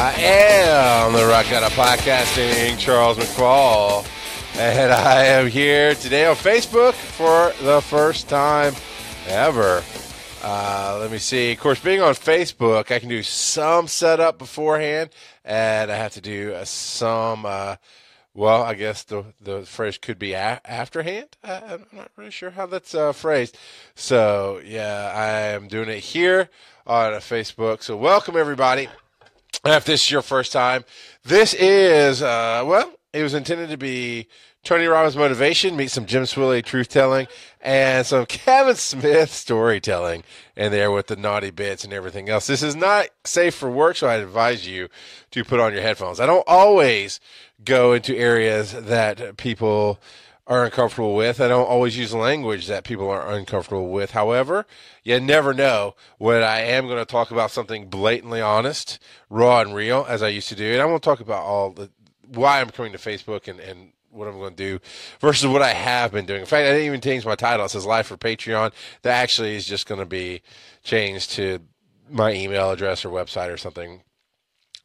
I am the Rock God of Podcasting, Charles McFall, and I am here today on Facebook for the first time ever. Let me see. Of course, being on Facebook, I can do some setup beforehand, and I have to do some, well, I guess the phrase could be afterhand. I'm not really sure how that's phrased. So, yeah, I am doing it here on Facebook. So, welcome, everybody. If this is your first time, this is, well, it was intended to be Tony Robbins motivation, meet some Jim Swilley truth-telling, and some Kevin Smith storytelling in there with the naughty bits and everything else. This is not safe for work, so I advise you to put on your headphones. I don't always go into areas that people are uncomfortable with. I don't always use language that people are uncomfortable with. However, you never know when I am going to talk about something blatantly honest, raw and real, as I used to do. And I won't talk about all the why I'm coming to Facebook and what I'm going to do versus what I have been doing. In fact, I didn't even change my title. It says Live for Patreon. That actually is just going to be changed to my email address or website or something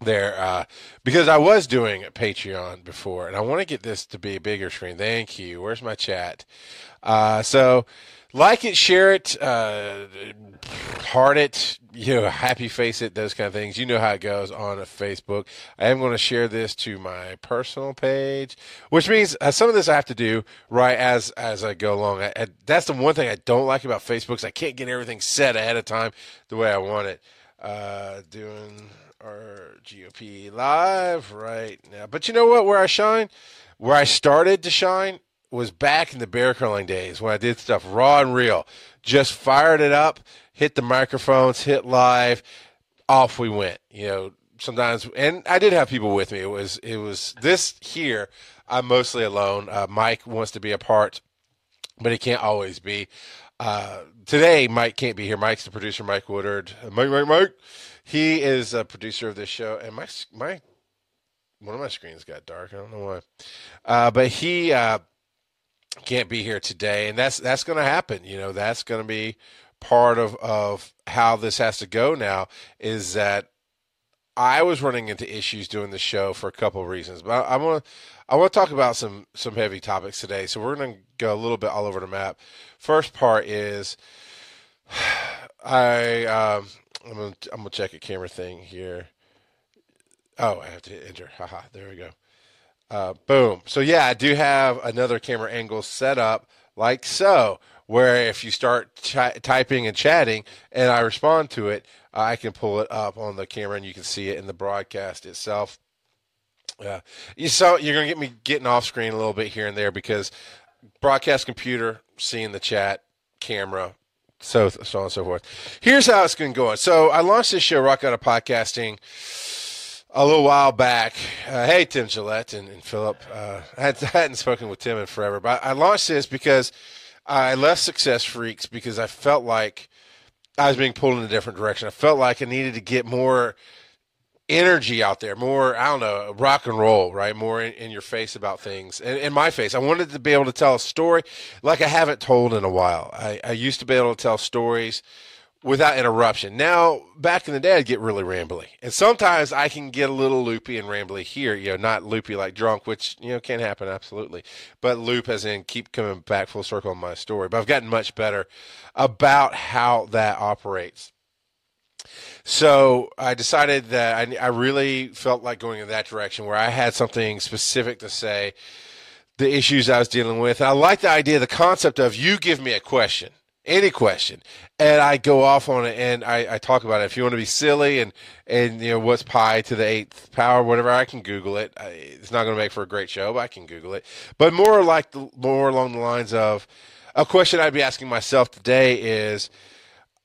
there, because I was doing Patreon before, and I want to get this to be a bigger screen. Thank you. Where's my chat? So like it, share it, heart it, you know, happy face it, those kind of things. You know how it goes on Facebook. I am going to share this to my personal page, which means some of this I have to do right as I go along. I that's the one thing I don't like about Facebook is I can't get everything set ahead of time the way I want it. Doing our GOP live right now. But you know what? Where I shine, where I started to shine was back in the bear curling days when I did stuff raw and real. Just fired it up, hit the microphones, hit live, off we went. You know, sometimes, and I did have people with me. It was this here, I'm mostly alone. Mike wants to be a part, but he can't always be. Today, Mike can't be here. Mike's the producer, Mike Woodard. Mike. He is a producer of this show, and my one of my screens got dark. I don't know why, but he can't be here today, and that's going to happen. You know, that's going to be part of how this has to go now. Is that I was running into issues doing the show for a couple of reasons, but I want to talk about some heavy topics today. So we're going to go a little bit all over the map. First part is I'm gonna check a camera thing here. Oh, I have to hit enter. Haha, there we go. Boom. So yeah, I do have another camera angle set up like so, where if you start typing and chatting, and I respond to it, I can pull it up on the camera, and you can see it in the broadcast itself. So you're gonna get me getting off screen a little bit here and there because broadcast computer seeing the chat camera. So on and so forth. Here's how it's going to go on. So I launched this show, Rock Out of Podcasting, a little while back. Hey, Tim Gillette and Philip. I hadn't spoken with Tim in forever, but I launched this because I left Success Freaks because I felt like I was being pulled in a different direction. I felt like I needed to get more energy out there, more, I don't know, rock and roll, right? More in your face about things. And in my face, I wanted to be able to tell a story like I haven't told in a while. I used to be able to tell stories without interruption. Now, back in the day, I'd get really rambly. And sometimes I can get a little loopy and rambly here, you know, not loopy like drunk, which, you know, can happen, absolutely. But loop as in keep coming back full circle on my story. But I've gotten much better about how that operates. So I decided that I really felt like going in that direction where I had something specific to say, the issues I was dealing with. I like the idea, the concept of you give me a question, any question, and I go off on it and I talk about it. If you want to be silly and you know, what's pi to the eighth power, whatever, I can Google it. It's not going to make for a great show, but I can Google it. But more along the lines of a question I'd be asking myself today is,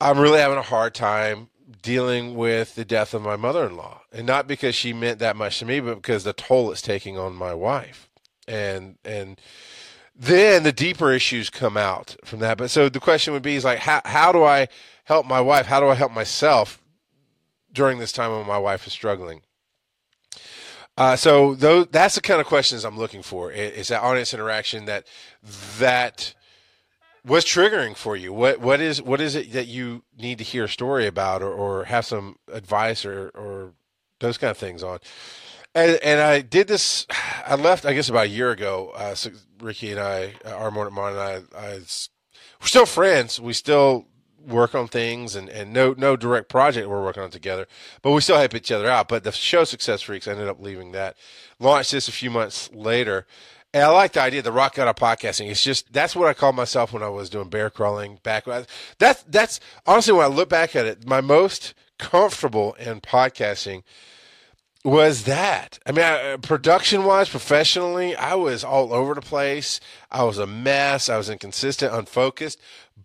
I'm really having a hard time dealing with the death of my mother-in-law, and not because she meant that much to me, but because the toll it's taking on my wife, and then the deeper issues come out from that. But so the question would be is like, how do I help my wife? How do I help myself during this time when my wife is struggling? So that's the kind of questions I'm looking for. Is that audience interaction that what's triggering for you? What is it that you need to hear a story about, or have some advice or those kind of things on. And I did this, I left, I guess, about a year ago. So Ricky and I, Armored Martin and I, we're still friends. We still work on things, and no direct project we're working on together, but we still help each other out. But the show Success Freaks, I ended up leaving that. Launched this a few months later. And I like the idea of the Rock God of Podcasting. It's just, that's what I called myself when I was doing bear crawling back. That's honestly, when I look back at it, my most comfortable in podcasting was that. I mean, production-wise, professionally, I was all over the place. I was a mess. I was inconsistent, unfocused.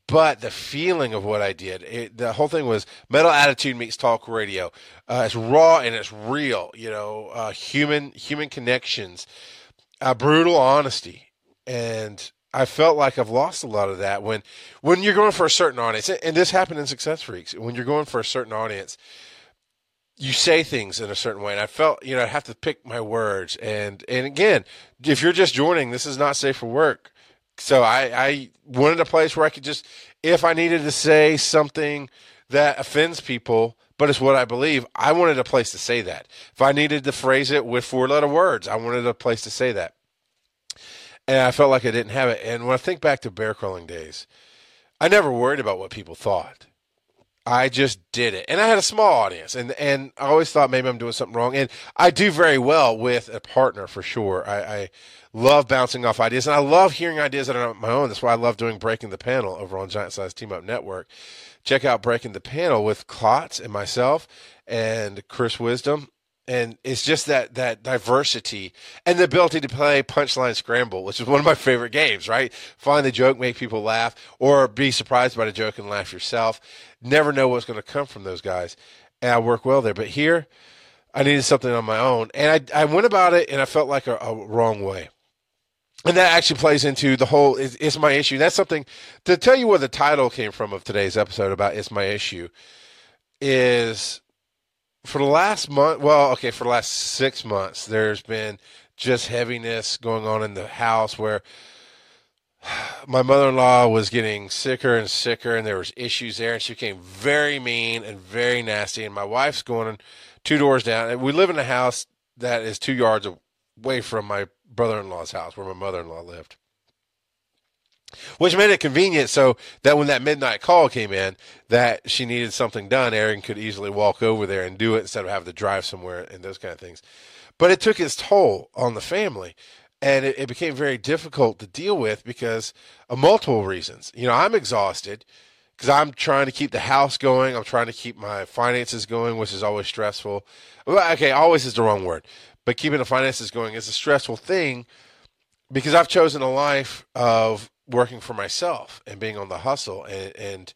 But the feeling of what I did, the whole thing was Metal Attitude meets talk radio. It's raw and it's real, you know, human connections, brutal honesty. And I felt like I've lost a lot of that when you're going for a certain audience. And this happened in Success Freaks. When you're going for a certain audience, you say things in a certain way, and I felt, you know, I have to pick my words. And again, if you're just joining, this is not safe for work. So I wanted a place where I could just, if I needed to say something that offends people, but it's what I believe, I wanted a place to say that. If I needed to phrase it with 4-letter words, I wanted a place to say that. And I felt like I didn't have it. And when I think back to bear crawling days, I never worried about what people thought. I just did it. And I had a small audience, and I always thought maybe I'm doing something wrong. And I do very well with a partner, for sure. I love bouncing off ideas, and I love hearing ideas that are not my own. That's why I love doing Breaking the Panel over on Giant Size Team Up Network. Check out Breaking the Panel with Klotz and myself and Chris Wisdom. And it's just that diversity and the ability to play Punchline Scramble, which is one of my favorite games, right? Find the joke, make people laugh, or be surprised by the joke and laugh yourself. Never know what's going to come from those guys. And I work well there. But here, I needed something on my own. And I went about it, and I felt like a wrong way. And that actually plays into the whole It's My Issue. That's something, to tell you where the title came from of today's episode about It's My Issue, is... For the last 6 months, there's been just heaviness going on in the house where my mother-in-law was getting sicker and sicker, and there was issues there, and she became very mean and very nasty, and my wife's going 2 doors down. And we live in a house that is 2 yards away from my brother-in-law's house where my mother-in-law lived, which made it convenient so that when that midnight call came in that she needed something done, Aaron could easily walk over there and do it instead of having to drive somewhere and those kind of things. But it took its toll on the family, and it became very difficult to deal with because of multiple reasons. You know, I'm exhausted because I'm trying to keep the house going. I'm trying to keep my finances going, which is always stressful. Okay, always is the wrong word, but keeping the finances going is a stressful thing because I've chosen a life of working for myself and being on the hustle and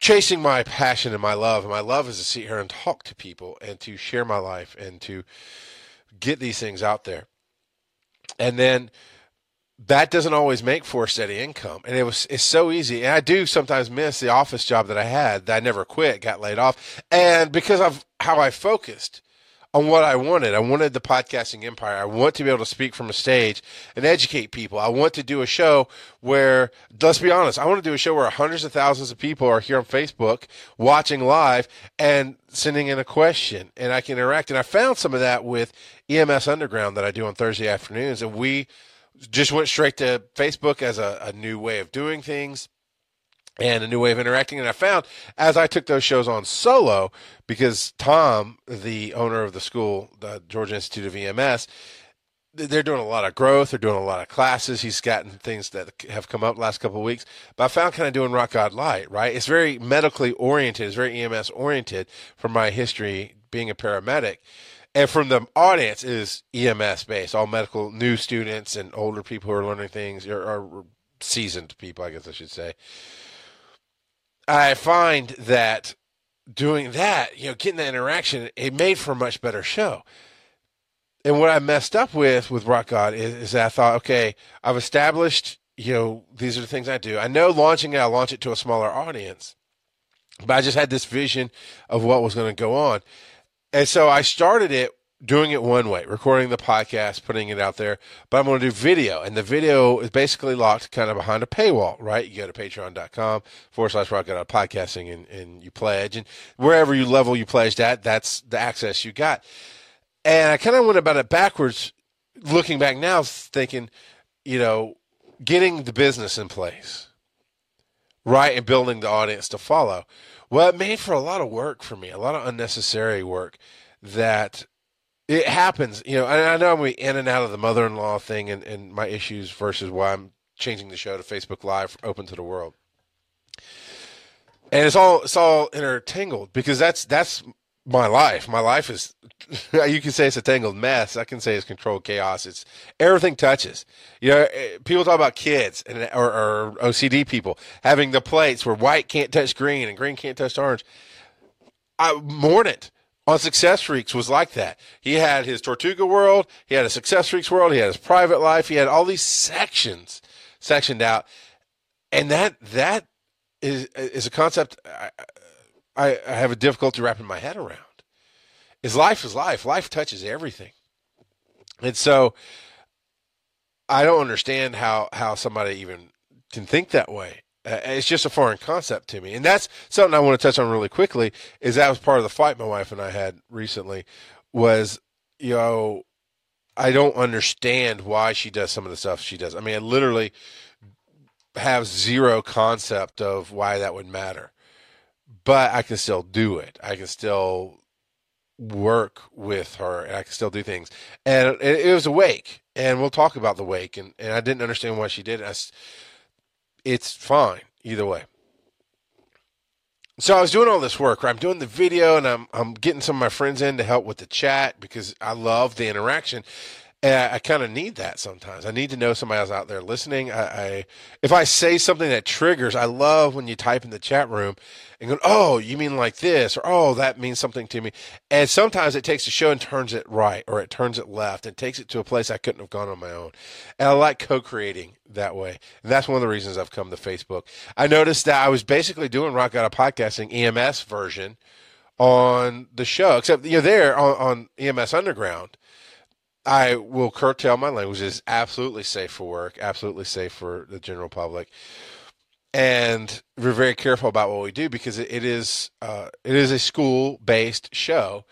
chasing my passion and my love. And my love is to sit here and talk to people and to share my life and to get these things out there. And then that doesn't always make for a steady income. And it's so easy. And I do sometimes miss the office job that I had that I never quit, got laid off. And because of how I focused on what I wanted the podcasting empire. I want to be able to speak from a stage and educate people. I want to do a show where, let's be honest, I want to do a show where hundreds of thousands of people are here on Facebook watching live and sending in a question, and I can interact. And I found some of that with EMS Underground that I do on Thursday afternoons, and we just went straight to Facebook as a new way of doing things and a new way of interacting. And I found as I took those shows on solo, because Tom, the owner of the school, the Georgia Institute of EMS, they're doing a lot of growth. They're doing a lot of classes. He's gotten things that have come up last couple of weeks. But I found kind of doing Rock God Light, right? It's very medically oriented. It's very EMS oriented from my history being a paramedic. And from the audience is EMS based, all medical new students and older people who are learning things, or seasoned people, I guess I should say. I find that doing that, you know, getting that interaction, it made for a much better show. And what I messed up with Rock God is that I thought, okay, I've established, you know, these are the things I do. I know launching it, I launch it to a smaller audience, but I just had this vision of what was going to go on. And so I started it doing it one way, recording the podcast, putting it out there, but I'm going to do video. And the video is basically locked kind of behind a paywall, right? You go to patreon.com/rockgodofpodcasting and you pledge. And wherever you level you pledged at, that's the access you got. And I kind of went about it backwards, looking back now, thinking, you know, getting the business in place, right, and building the audience to follow. Well, it made for a lot of work for me, a lot of unnecessary work that it happens. You know, and I know I'm going to be in and out of the mother-in-law thing and my issues versus why I'm changing the show to Facebook Live, open to the world. And it's all intertangled because that's my life. My life is, you can say it's a tangled mess. I can say it's controlled chaos. It's everything touches. You know, people talk about kids and or OCD people having the plates where white can't touch green and green can't touch orange. I mourn it. On Success Freaks was like that. He had his Tortuga world. He had a Success Freaks world. He had his private life. He had all these sections sectioned out. And that is a concept I have a difficulty wrapping my head around. His life is life. Life touches everything. And so I don't understand how somebody even can think that way. It's just a foreign concept to me. And that's something I want to touch on really quickly is that was part of the fight my wife and I had recently was, you know, I don't understand why she does some of the stuff she does. I mean, I literally have zero concept of why that would matter, but I can still do it. I can still work with her and I can still do things. And it was a wake, and we'll talk about the wake. And I didn't understand why she did it. It's fine either way. So I was doing all this work, right? I'm doing the video and I'm getting some of my friends in to help with the chat because I love the interaction. And I kind of need that sometimes. I need to know somebody else out there listening. If I say something that triggers, I love when you type in the chat room and go, oh, you mean like this, or oh, that means something to me. And sometimes it takes the show and turns it right, or it turns it left and takes it to a place I couldn't have gone on my own. And I like co-creating that way. And that's one of the reasons I've come to Facebook. I noticed that I was basically doing Rock God of Podcasting EMS version on the show, except you know, there on EMS Underground, I will curtail my language. It's absolutely safe for work, absolutely safe for the general public. And we're very careful about what we do because it is a school-based show,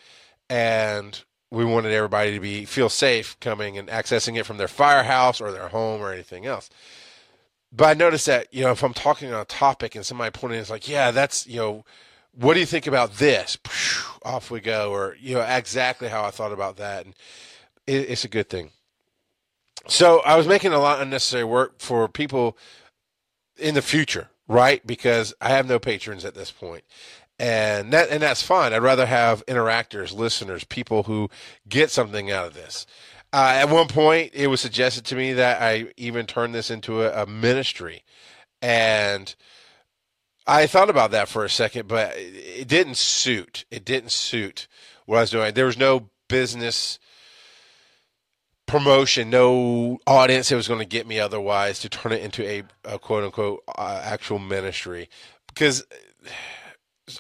and we wanted everybody to feel safe coming and accessing it from their firehouse or their home or anything else. But I noticed that, you know, if I'm talking on a topic and somebody pointed in, it's like, yeah, that's, you know, what do you think about this? Off we go, or, you know, exactly how I thought about that. And it's a good thing. So I was making a lot of unnecessary work for people in the future, right? Because I have no patrons at this point. And that's fine. I'd rather have interactors, listeners, people who get something out of this. At one point, it was suggested to me that I even turn this into a ministry. And I thought about that for a second, but it didn't suit. It didn't suit what I was doing. There was no business promotion, no audience that was going to get me otherwise to turn it into a quote-unquote actual ministry, because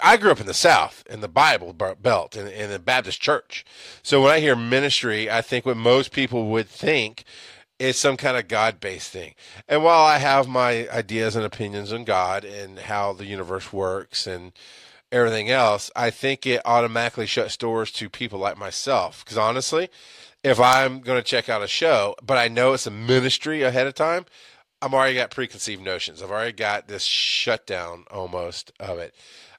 I grew up in the South, in the Bible Belt, in the Baptist church. So when I hear ministry, I think what most people would think is some kind of God-based thing. And while I have my ideas and opinions on God and how the universe works and everything else, I think it automatically shuts doors to people like myself, because honestly, if I'm going to check out a show, but I know it's a ministry ahead of time, I've already got preconceived notions. I've already got this shutdown almost of it.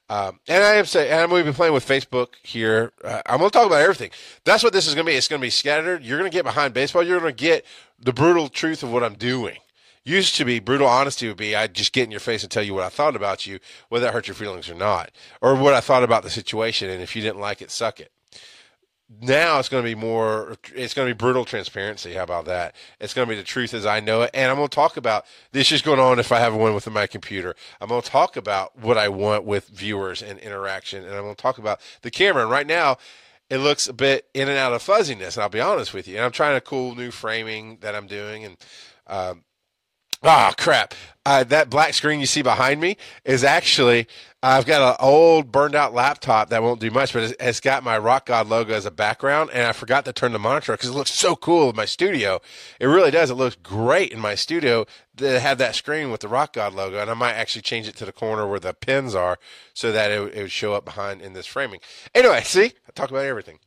And I'm going to be playing with Facebook here. I'm going to talk about everything. That's what this is going to be. It's going to be scattered. You're going to get behind baseball. You're going to get the brutal truth of what I'm doing. Used to be, brutal honesty would be, I'd just get in your face and tell you what I thought about you, whether that hurt your feelings or not, or what I thought about the situation, and if you didn't like it, suck it. Now it's going to be brutal transparency. How about that? It's going to be the truth as I know it. And I'm going to talk about this is going on if I have one within my computer. I'm going to talk about what I want with viewers and interaction. And I'm going to talk about the camera. And right now it looks a bit in and out of fuzziness. And I'll be honest with you. And I'm trying a cool new framing that I'm doing. And Oh, crap. That black screen you see behind me is actually, I've got an old burned out laptop that won't do much, but it's got my Rock God logo as a background, and I forgot to turn the monitor because it looks so cool in my studio. It really does. It looks great in my studio to have that screen with the Rock God logo, and I might actually change it to the corner where the pins are so that it would show up behind in this framing. Anyway, see? I talk about everything.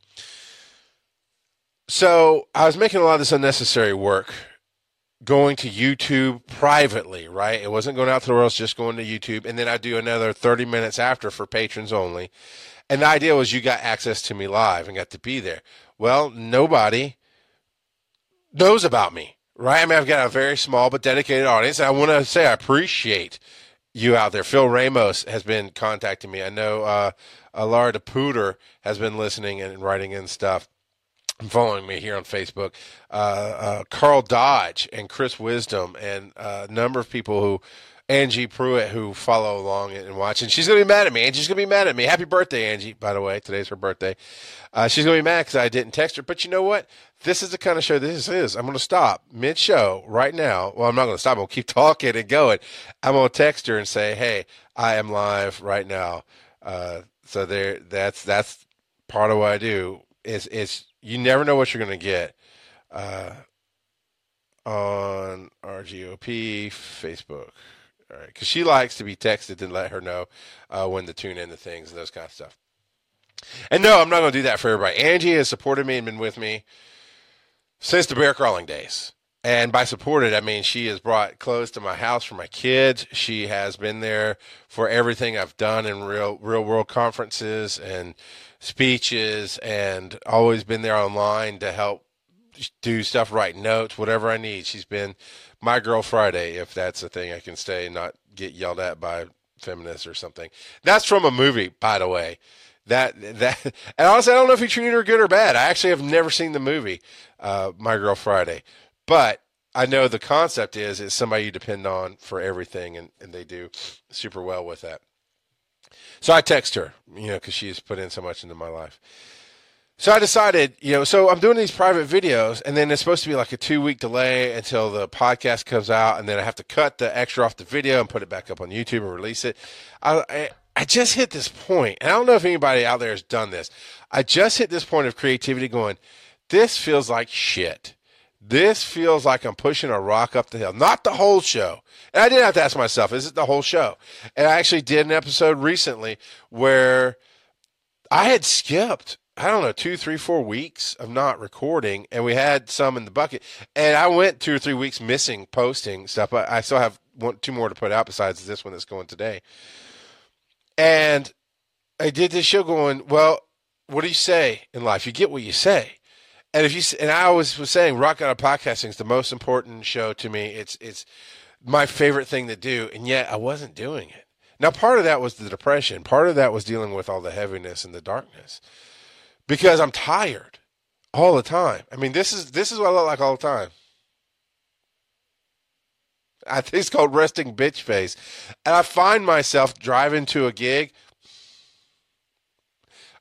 So I was making a lot of this unnecessary work. Going to YouTube privately, right? It wasn't going out to the world, it's just going to YouTube. And then I do another 30 minutes after for patrons only. And the idea was you got access to me live and got to be there. Well, nobody knows about me, right? I mean, I've got a very small but dedicated audience. And I want to say I appreciate you out there. Phil Ramos has been contacting me. I know Alara Pooter has been listening and writing in stuff. Following me here on Facebook, Carl Dodge and Chris Wisdom and a number of people who, Angie Pruitt, who follow along and watch. And she's going to be mad at me. Angie's going to be mad at me. Happy birthday, Angie, by the way. Today's her birthday. She's going to be mad because I didn't text her. But you know what? This is the kind of show this is. I'm going to stop mid-show right now. Well, I'm not going to stop. I'm going to keep talking and going. I'm going to text her and say, hey, I am live right now. So there. That's part of what I do is you never know what you're going to get on RGOP Facebook. All right. Because she likes to be texted to let her know when to tune in to things and those kind of stuff. And no, I'm not going to do that for everybody. Angie has supported me and been with me since the bear crawling days. And by supported, I mean she has brought clothes to my house for my kids. She has been there for everything I've done in real world conferences and speeches, and always been there online to help do stuff, write notes, whatever I need. She's been my girl Friday, if that's a thing I can say and not get yelled at by feminists or something. That's from a movie, by the way. And honestly, I don't know if he treated her good or bad. I actually have never seen the movie, My Girl Friday. But I know the concept is somebody you depend on for everything, and they do super well with that. So I text her, because she's put in so much into my life. So I decided, so I'm doing these private videos, and then there's supposed to be like a 2-week delay until the podcast comes out, and then I have to cut the extra off the video and put it back up on YouTube and release it. I just hit this point, and I don't know if anybody out there has done this. I just hit this point of creativity going, this feels like shit. This feels like I'm pushing a rock up the hill. Not the whole show. And I did have to ask myself, is it the whole show? And I actually did an episode recently where I had skipped, 2, 3, 4 weeks of not recording, and we had some in the bucket. And I went 2 or 3 weeks missing posting stuff. I still have 2 more to put out besides this one that's going today. And I did this show going, well, what do you say in life? You get what you say. And I always was saying, Rock Out of Podcasting is the most important show to me. It's my favorite thing to do, and yet I wasn't doing it. Now, part of that was the depression. Part of that was dealing with all the heaviness and the darkness, because I'm tired all the time. I mean, this is what I look like all the time. I think it's called resting bitch face, and I find myself driving to a gig.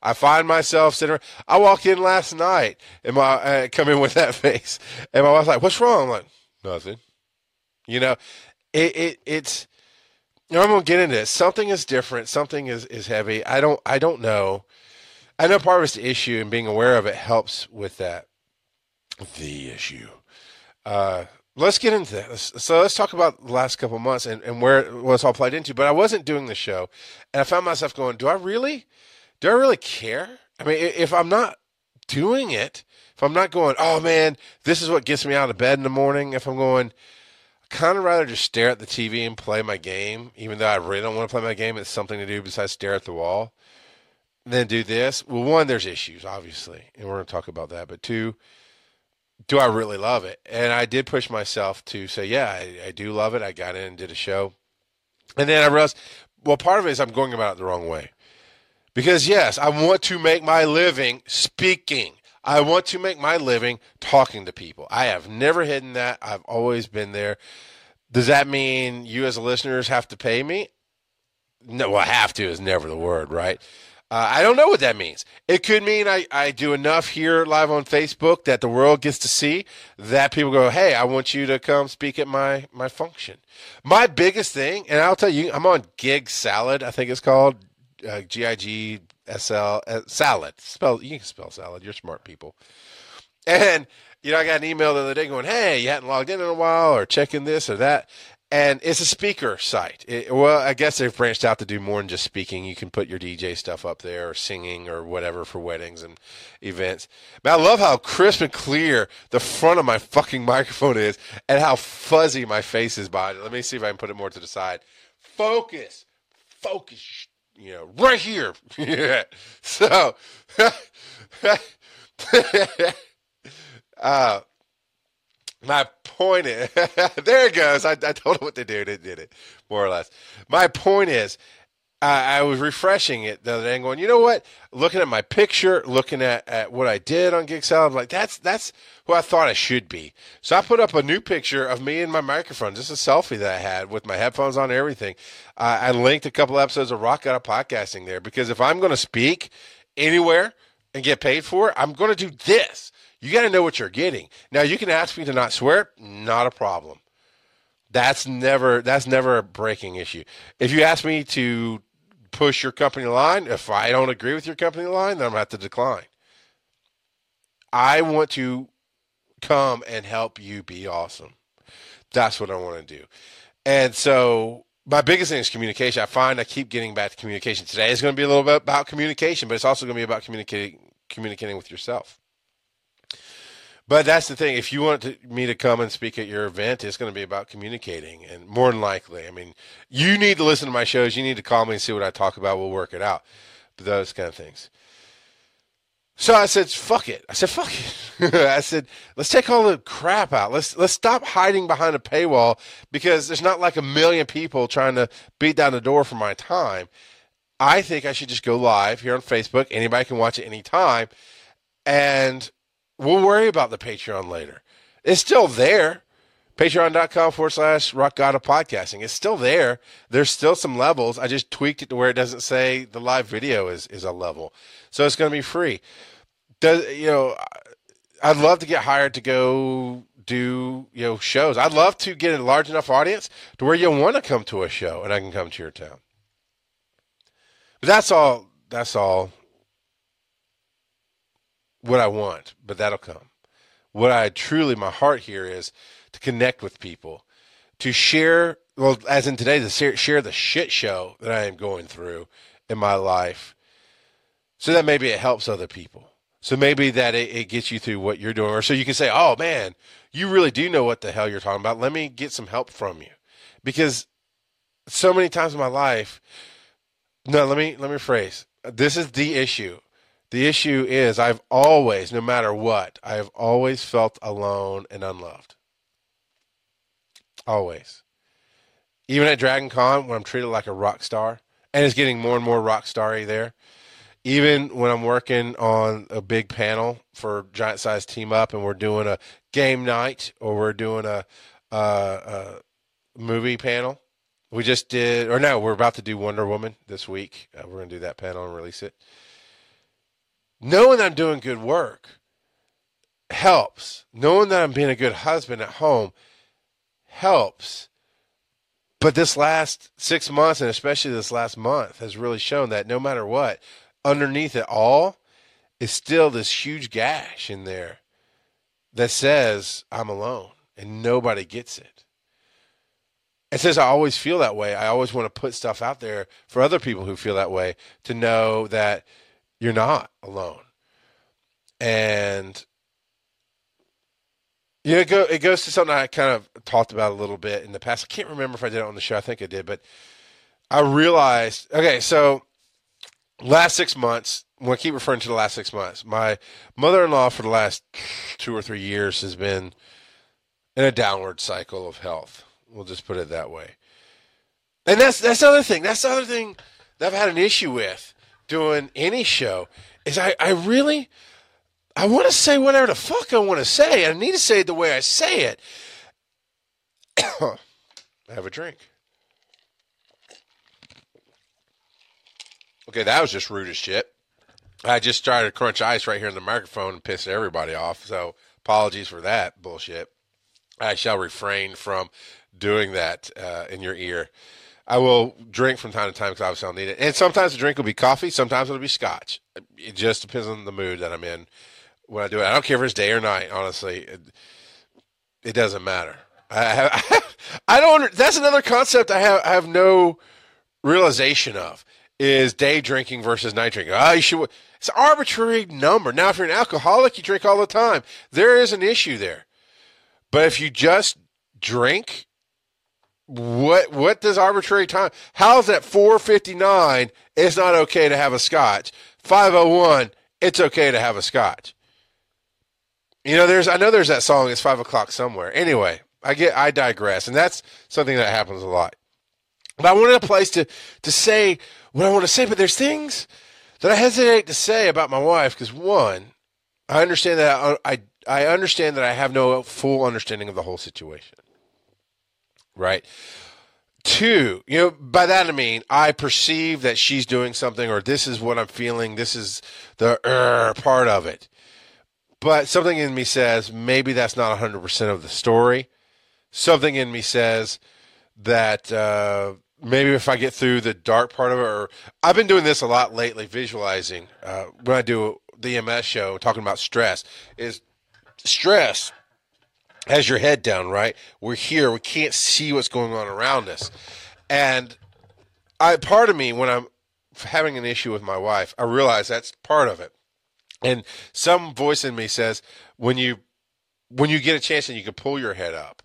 I find myself sitting around. I walked in last night and I come in with that face, and my wife's like, "What's wrong?" I'm like, "Nothing." I'm gonna get into this. Something is different. Something is heavy. I don't know. I know part of it's the issue, and being aware of it helps with that. The issue. Let's get into this. So let's talk about the last couple of months and where it was all played into. But I wasn't doing the show, and I found myself going, Do I really care? I mean, if I'm not doing it, if I'm not going, oh man, this is what gets me out of bed in the morning, if I'm going, I kind of rather just stare at the TV and play my game, even though I really don't want to play my game, it's something to do besides stare at the wall, then do this. Well, one, there's issues, obviously, and we're going to talk about that. But two, do I really love it? And I did push myself to say, yeah, I do love it. I got in and did a show. And then I realized, well, part of it is I'm going about it the wrong way. Because, yes, I want to make my living speaking. I want to make my living talking to people. I have never hidden that. I've always been there. Does that mean you as listeners have to pay me? No, well, have to is never the word, right? I don't know what that means. It could mean I do enough here live on Facebook that the world gets to see that people go, hey, I want you to come speak at my function. My biggest thing, and I'll tell you, I'm on Gig Salad, I think it's called, G-I-G-S-L, Salad. You can spell salad. You're smart people. And, you know, I got an email the other day going, hey, you hadn't logged in a while or checking this or that. And it's a speaker site. Well, I guess they've branched out to do more than just speaking. You can put your DJ stuff up there or singing or whatever for weddings and events. But I love how crisp and clear the front of my fucking microphone is and how fuzzy my face is by it. Let me see if I can put it more to the side. Focus, you know, right here. Yeah. So, my point is, there it goes. I told them what to do, and it did it, more or less. My point is, I was refreshing it the other day and going, you know what? Looking at my picture, looking at what I did on Gig Salad, I'm like, that's who I thought I should be. So I put up a new picture of me and my microphone, just a selfie that I had with my headphones on and everything. I linked a couple episodes of Rock God of Podcasting there, because if I'm going to speak anywhere and get paid for it, I'm going to do this. You got to know what you're getting. Now, you can ask me to not swear, not a problem. That's never a breaking issue. If you ask me to push your company line, if I don't agree with your company line, then I'm going to have to decline. I want to come and help you be awesome. That's what I want to do. And so my biggest thing is communication. I find I keep getting back to communication. Today is going to be a little bit about communication, but it's also going to be about communicating with yourself. But that's the thing. If you want me to come and speak at your event, it's going to be about communicating, and more than likely. I mean, you need to listen to my shows. You need to call me and see what I talk about. We'll work it out. But those kind of things. So I said, fuck it. I said, let's take all the crap out. Let's stop hiding behind a paywall, because there's not like a million people trying to beat down the door for my time. I think I should just go live here on Facebook. Anybody can watch it anytime. And we'll worry about the Patreon later. It's still there. Patreon.com/Rock God of Podcasting. It's still there. There's still some levels. I just tweaked it to where it doesn't say the live video is a level. So it's going to be free. I'd love to get hired to go do, shows. I'd love to get a large enough audience to where you'll want to come to a show and I can come to your town. But that's all. What I want, but that'll come. What I truly, my heart here is to connect with people, to share, well, as in today, to share the shit show that I am going through in my life, so that maybe it helps other people. So maybe that it gets you through what you're doing, or so you can say, oh man, you really do know what the hell you're talking about. Let me get some help from you. Because so many times in my life, let me rephrase. This is the issue. The issue is I've always felt alone and unloved. Always. Even at Dragon Con, when I'm treated like a rock star, and it's getting more and more rock starry there. Even when I'm working on a big panel for Giant Size Team Up and we're doing a game night or we're doing a movie panel. We're about to do Wonder Woman this week. We're going to do that panel and release it. Knowing that I'm doing good work helps. Knowing that I'm being a good husband at home helps. But this last 6 months, and especially this last month, has really shown that no matter what, underneath it all is still this huge gash in there that says I'm alone and nobody gets it. It says I always feel that way. I always want to put stuff out there for other people who feel that way to know that you're not alone. And it goes to something I kind of talked about a little bit in the past. I can't remember if I did it on the show. I think I did, but I realized, okay, so last 6 months, when I keep referring to the last 6 months, my mother-in-law for the last 2 or 3 years has been in a downward cycle of health. We'll just put it that way. And that's the other thing. That's the other thing that I've had an issue with doing any show is I want to say whatever the fuck I want to say. I need to say it the way I say it. I have a drink. Okay, that was just rude as shit. I just tried to crunch ice right here in the microphone and piss everybody off. So apologies for that bullshit. I shall refrain from doing that in your ear. I will drink from time to time because obviously I'll need it. And sometimes the drink will be coffee. Sometimes it'll be scotch. It just depends on the mood that I'm in when I do it. I don't care if it's day or night, honestly. It doesn't matter. I don't. That's another concept I have no realization of is day drinking versus night drinking. It's an arbitrary number. Now, if you're an alcoholic, you drink all the time. There is an issue there. But if you just drink, what does arbitrary time? How's that 4:59? It's not okay to have a scotch. 5:01. It's okay to have a scotch. You know, I know there's that song. It's 5 o'clock somewhere. Anyway, I digress, and that's something that happens a lot. But I wanted a place to say what I want to say. But there's things that I hesitate to say about my wife because one, I understand that I understand that I have no full understanding of the whole situation. Right. Two, you know, by that I mean, I perceive that she's doing something or this is what I'm feeling. This is the part of it. But something in me says, maybe that's not 100% of the story. Something in me says that maybe if I get through the dark part of it, or I've been doing this a lot lately, visualizing when I do the EMS show, talking about stress, is stress has your head down, right? We're here. We can't see what's going on around us. And part of me, when I'm having an issue with my wife, I realize that's part of it. And some voice in me says, when you get a chance and you can pull your head up,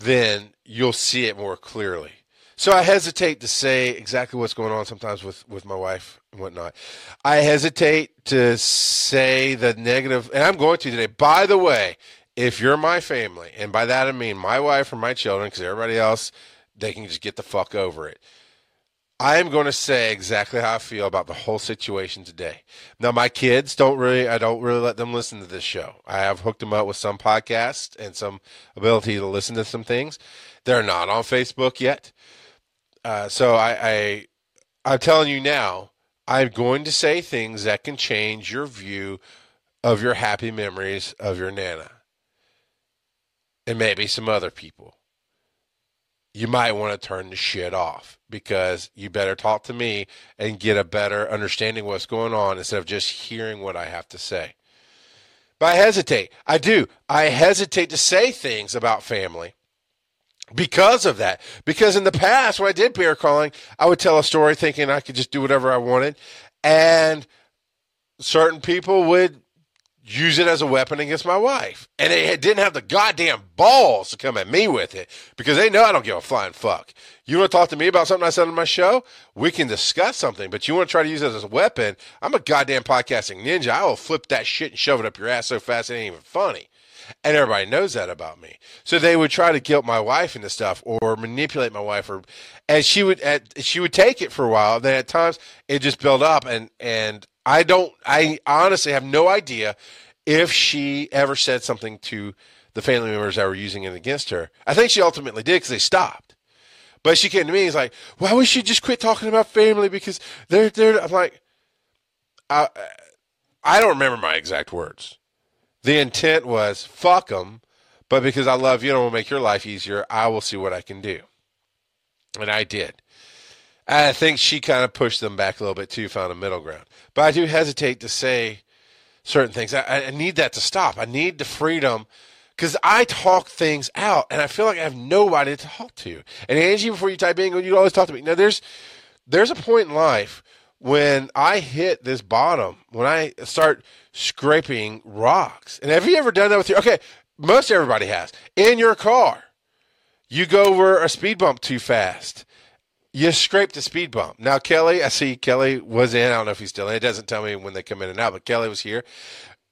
then you'll see it more clearly. So I hesitate to say exactly what's going on sometimes with my wife and whatnot. I hesitate to say the negative, and I'm going to today. By the way, if you're my family, and by that I mean my wife or my children, because everybody else, they can just get the fuck over it. I am going to say exactly how I feel about the whole situation today. Now, my kids I don't really let them listen to this show. I have hooked them up with some podcasts and some ability to listen to some things. They're not on Facebook yet. So I'm telling you now, I'm going to say things that can change your view of your happy memories of your Nana. And maybe some other people. You might want to turn the shit off because you better talk to me and get a better understanding of what's going on instead of just hearing what I have to say. But I hesitate. I do. I hesitate to say things about family because of that. Because in the past, when I did bear calling, I would tell a story thinking I could just do whatever I wanted. And certain people would use it as a weapon against my wife. And they didn't have the goddamn balls to come at me with it because they know I don't give a flying fuck. You want to talk to me about something I said on my show? We can discuss something, but you want to try to use it as a weapon? I'm a goddamn podcasting ninja. I will flip that shit and shove it up your ass so fast it ain't even funny. And everybody knows that about me. So they would try to guilt my wife into stuff or manipulate my wife, and she would take it for a while. Then at times it just built up, and I honestly have no idea if she ever said something to the family members that were using it against her. I think she ultimately did because they stopped. But she came to me and was like, well, we should just quit talking about family because they're I'm like, I don't remember my exact words. The intent was, fuck them, but because I love you and I want to make your life easier, I will see what I can do. And I did. And I think she kind of pushed them back a little bit too, found a middle ground. But I do hesitate to say certain things. I need that to stop. I need the freedom because I talk things out, and I feel like I have nobody to talk to. And Angie, before you type in, you always talk to me. Now, there's a point in life when I hit this bottom, when I start scraping rocks. And have you ever done that with your, okay, most everybody has. In your car, you go over a speed bump too fast. You scrape the speed bump. Now, Kelly, I see Kelly was in. I don't know if he's still in. It doesn't tell me when they come in and out, but Kelly was here.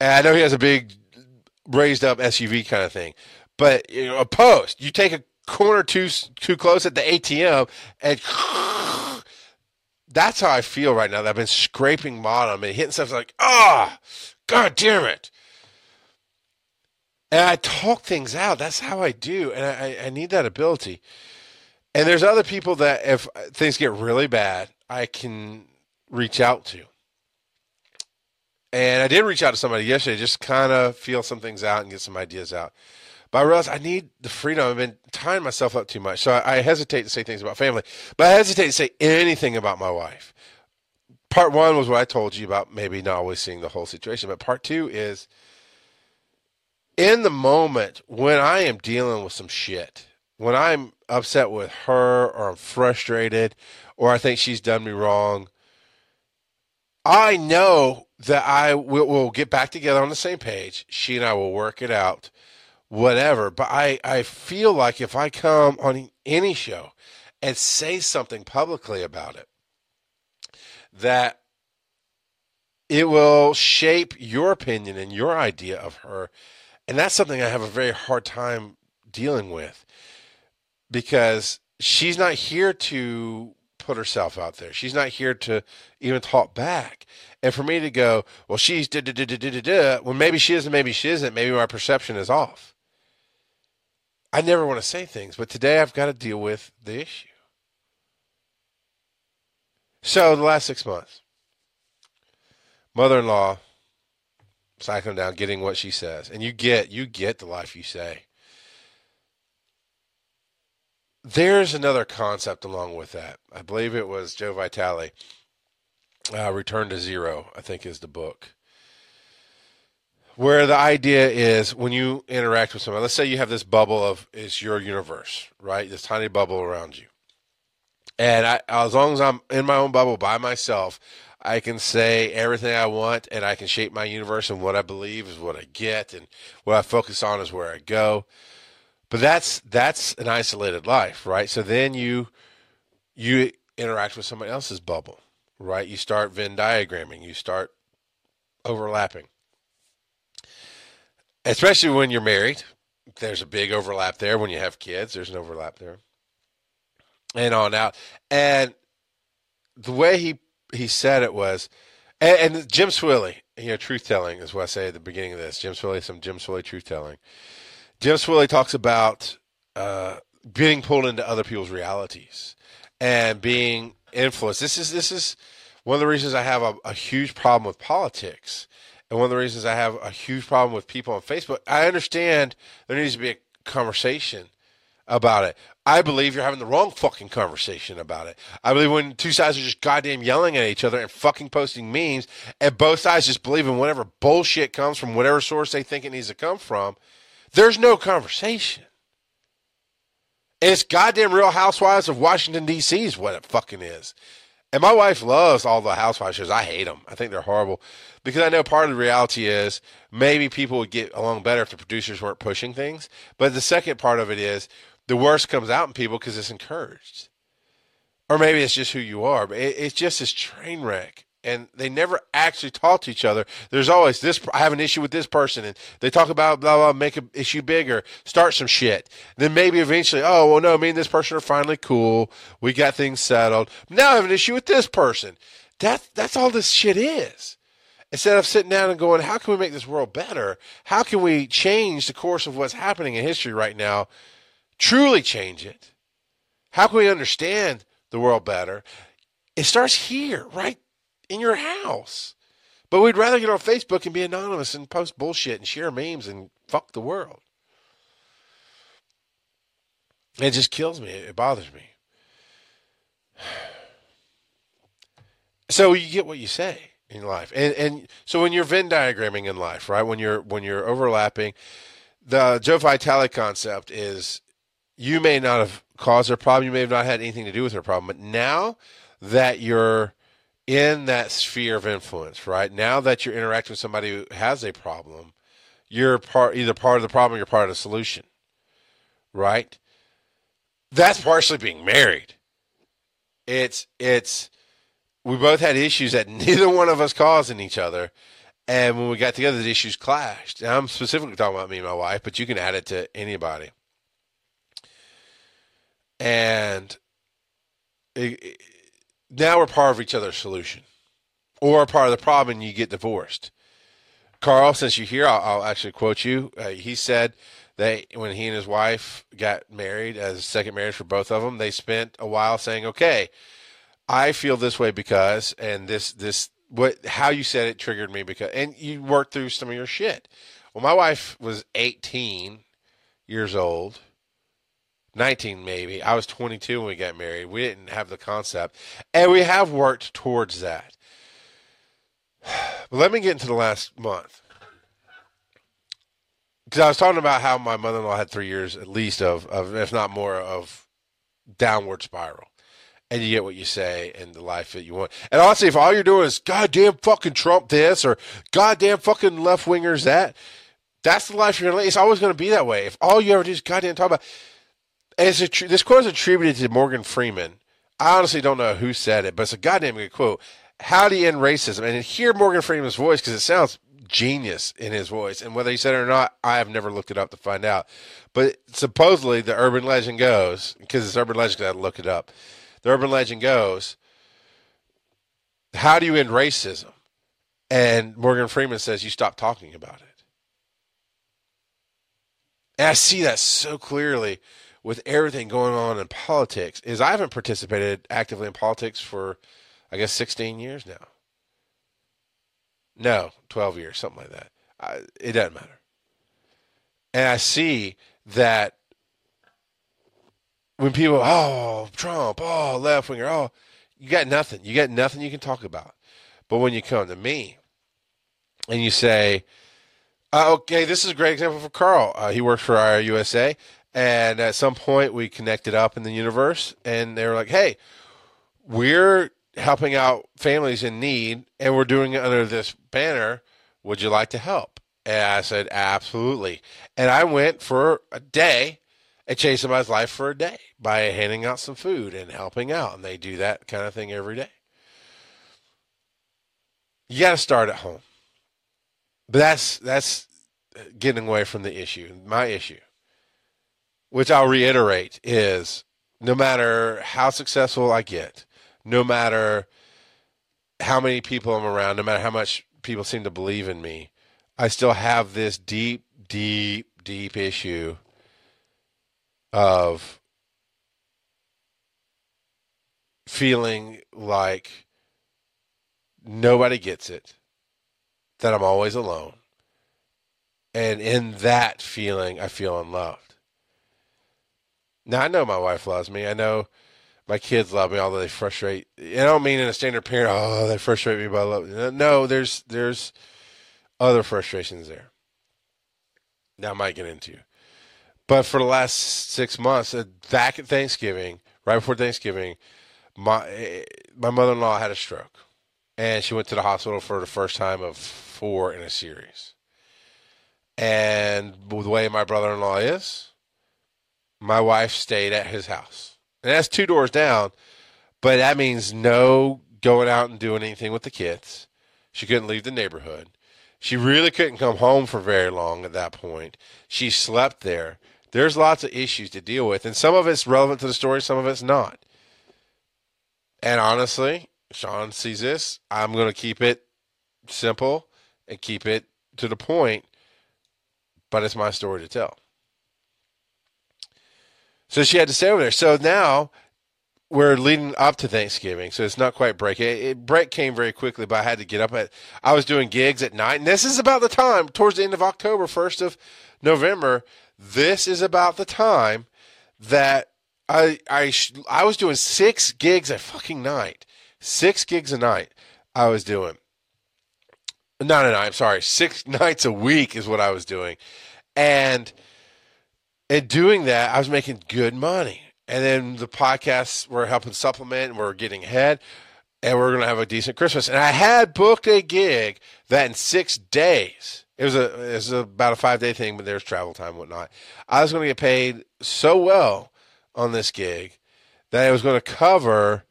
And I know he has a big raised up SUV kind of thing. But you know, a post, you take a corner too close at the ATM and that's how I feel right now. That I've been scraping bottom and hitting stuff like, God damn it. And I talk things out. That's how I do. And I need that ability. And there's other people that if things get really bad, I can reach out to. And I did reach out to somebody yesterday, just kind of feel some things out and get some ideas out. But I realized I need the freedom. I've been tying myself up too much. So I hesitate to say things about family, but I hesitate to say anything about my wife. Part one was what I told you about maybe not always seeing the whole situation. But part two is in the moment when I am dealing with some shit, when I'm upset with her or I'm frustrated or I think she's done me wrong, I know that I will get back together on the same page. She and I will work it out. Whatever, but I feel like if I come on any show and say something publicly about it, that it will shape your opinion and your idea of her. And that's something I have a very hard time dealing with because she's not here to put herself out there. She's not here to even talk back. And for me to go, well, she's well, maybe she is and maybe she isn't. Maybe my perception is off. I never want to say things, but today I've got to deal with the issue. So the last 6 months, mother-in-law, cycling down, getting what she says. And you get the life you say. There's another concept along with that. I believe it was Joe Vitale, Return to Zero, I think is the book. Where the idea is when you interact with someone, let's say you have this bubble of, it's your universe, right? This tiny bubble around you. And as long as I'm in my own bubble by myself, I can say everything I want and I can shape my universe, and what I believe is what I get and what I focus on is where I go. But that's an isolated life, right? So then you interact with somebody else's bubble, right? You start Venn diagramming, you start overlapping. Especially when you're married, there's a big overlap there. When you have kids, there's an overlap there. And on out. And the way he said it was, and Jim Swilley, truth-telling is what I say at the beginning of this. Jim Swilley truth-telling. Jim Swilley talks about being pulled into other people's realities and being influenced. This is one of the reasons I have a huge problem with politics. And one of the reasons I have a huge problem with people on Facebook, I understand there needs to be a conversation about it. I believe you're having the wrong fucking conversation about it. I believe when two sides are just goddamn yelling at each other and fucking posting memes, and both sides just believe in whatever bullshit comes from whatever source they think it needs to come from, there's no conversation. And it's goddamn Real Housewives of Washington, D.C. is what it fucking is. And my wife loves all the Housewives shows. I hate them. I think they're horrible because I know part of the reality is maybe people would get along better if the producers weren't pushing things. But the second part of it is the worst comes out in people because it's encouraged. Or maybe it's just who you are. But it's just this train wreck. And they never actually talk to each other. There's always this, I have an issue with this person. And they talk about blah, blah, make an issue bigger, start some shit. Then maybe eventually, oh, well, no, me and this person are finally cool. We got things settled. Now I have an issue with this person. That's all this shit is. Instead of sitting down and going, how can we make this world better? How can we change the course of what's happening in history right now? Truly change it. How can we understand the world better? It starts here, right? In your house. But we'd rather get on Facebook and be anonymous and post bullshit and share memes and fuck the world. It just kills me. It bothers me. So you get what you say in life. And so when you're Venn diagramming in life, right? When you're overlapping, the Joe Vitale concept is you may not have caused their problem, you may have not had anything to do with their problem, but now that you're in that sphere of influence, right? Now that you're interacting with somebody who has a problem, you're either part of the problem or you're part of the solution, right? That's partially being married. We both had issues that neither one of us caused in each other, and when we got together, the issues clashed. Now, I'm specifically talking about me and my wife, but you can add it to anybody. And now we're part of each other's solution or part of the problem, and you get divorced. Carl, since you're here, I'll actually quote you. He said that when he and his wife got married as a second marriage for both of them, they spent a while saying, okay, I feel this way because, and this how you said it triggered me because, and you worked through some of your shit. Well, my wife was 18 years old, 19 maybe. I was 22 when we got married. We didn't have the concept, and we have worked towards that. But let me get into the last month, because I was talking about how my mother-in-law had 3 years at least of if not more, of downward spiral. And you get what you say and the life that you want. And honestly, if all you're doing is goddamn fucking Trump this or goddamn fucking left-wingers that, that's the life you're going to live. It's always going to be that way. If all you ever do is goddamn talk about... this quote is attributed to Morgan Freeman. I honestly don't know who said it, but it's a goddamn good quote. How do you end racism? And hear Morgan Freeman's voice, because it sounds genius in his voice. And whether he said it or not, I have never looked it up to find out. But supposedly the urban legend goes, because it's urban legend, I had to look it up. The urban legend goes, how do you end racism? And Morgan Freeman says, you stop talking about it. And I see that so clearly with everything going on in politics, is I haven't participated actively in politics for, I guess, 16 years now. No, 12 years, something like that. It doesn't matter. And I see that when people, oh, Trump, oh, left-winger, oh, you got nothing. You got nothing you can talk about. But when you come to me and you say, okay, this is a great example for Carl. He works for IRUSA, and at some point we connected up in the universe, and they were like, hey, we're helping out families in need, and we're doing it under this banner. Would you like to help? And I said, absolutely. And I went for a day and changed somebody's life for a day by handing out some food and helping out. And they do that kind of thing every day. You got to start at home. But that's getting away from the issue, my issue, which I'll reiterate is no matter how successful I get, no matter how many people I'm around, no matter how much people seem to believe in me, I still have this deep, deep, deep issue of feeling like nobody gets it, that I'm always alone. And in that feeling, I feel unloved. Now, I know my wife loves me. I know my kids love me, although they frustrate. I don't mean in a standard parent, oh, they frustrate me by love. No, there's other frustrations there that I might get into. But for the last 6 months, back at Thanksgiving, right before Thanksgiving, my mother-in-law had a stroke. And she went to the hospital for the first time of 4 in a series. And the way my brother-in-law is, my wife stayed at his house. And that's 2 doors down, but that means no going out and doing anything with the kids. She couldn't leave the neighborhood. She really couldn't come home for very long at that point. She slept there. There's lots of issues to deal with, and some of it's relevant to the story, some of it's not. And honestly, Sean sees this. I'm going to keep it simple and keep it to the point, but it's my story to tell. So she had to stay over there. So now we're leading up to Thanksgiving, so it's not quite break. Break came very quickly, but I had to get up. I was doing gigs at night, and this is about the time, towards the end of October, 1st of November, this is about the time that I was doing 6 gigs a fucking night. 6 gigs a night I was doing. Not a night, I'm sorry. 6 nights a week is what I was doing. And in doing that, I was making good money. And then the podcasts were helping supplement, and we're getting ahead, and we're going to have a decent Christmas. And I had booked a gig that in 6 days, it was about a 5-day thing, but there's travel time and whatnot. I was going to get paid so well on this gig that it was going to cover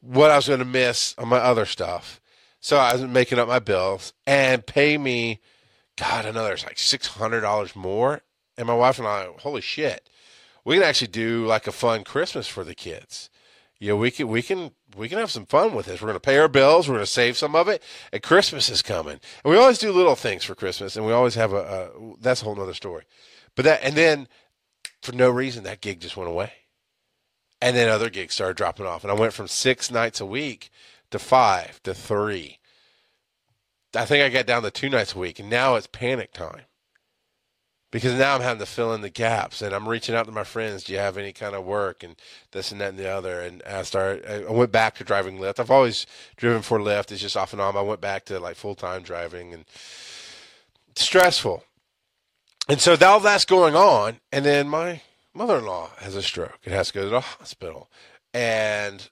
what I was going to miss on my other stuff. So I was making up my bills and pay me, God, another $600 more. And my wife and I, holy shit, we can actually do a fun Christmas for the kids. You know, we can have some fun with this. We're going to pay our bills. We're going to save some of it. And Christmas is coming. And we always do little things for Christmas. And we always have that's a whole nother story. But that, and then for no reason, that gig just went away. And then other gigs started dropping off. And I went from 6 nights a week to 5 to 3. I think I got down to 2 nights a week. And now it's panic time. Because now I'm having to fill in the gaps. And I'm reaching out to my friends. Do you have any kind of work? And this and that and the other. And I went back to driving Lyft. I've always driven for Lyft. It's just off and on. I went back to like full-time driving. And it's stressful. And so all that's going on. And then my mother-in-law has a stroke. It has to go to the hospital. And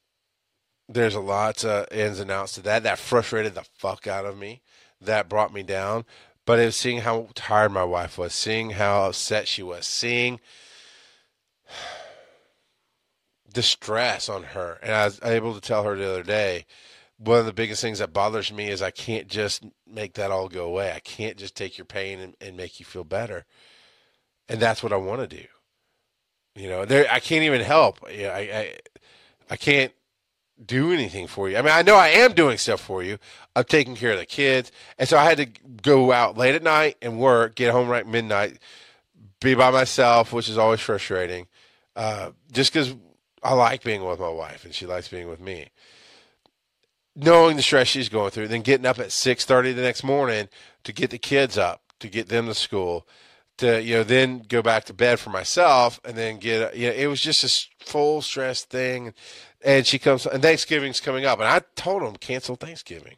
there's a lot of ins and outs to that. That frustrated the fuck out of me. That brought me down. But it was seeing how tired my wife was, seeing how upset she was, seeing the stress on her. And I was able to tell her the other day, one of the biggest things that bothers me is I can't just make that all go away. I can't just take your pain and make you feel better. And that's what I want to do. You know, I can't even help. You know, I can't do anything for you. I mean, I know I am doing stuff for you. I'm taking care of the kids. And so I had to go out late at night and work, get home right midnight, be by myself, which is always frustrating, just because I like being with my wife and she likes being with me. Knowing the stress she's going through, then getting up at 6:30 the next morning to get the kids up, to get them to school, to, you know, then go back to bed for myself and then get, you know, it was just a full stress thing. And she comes, and Thanksgiving's coming up, and I told them cancel Thanksgiving,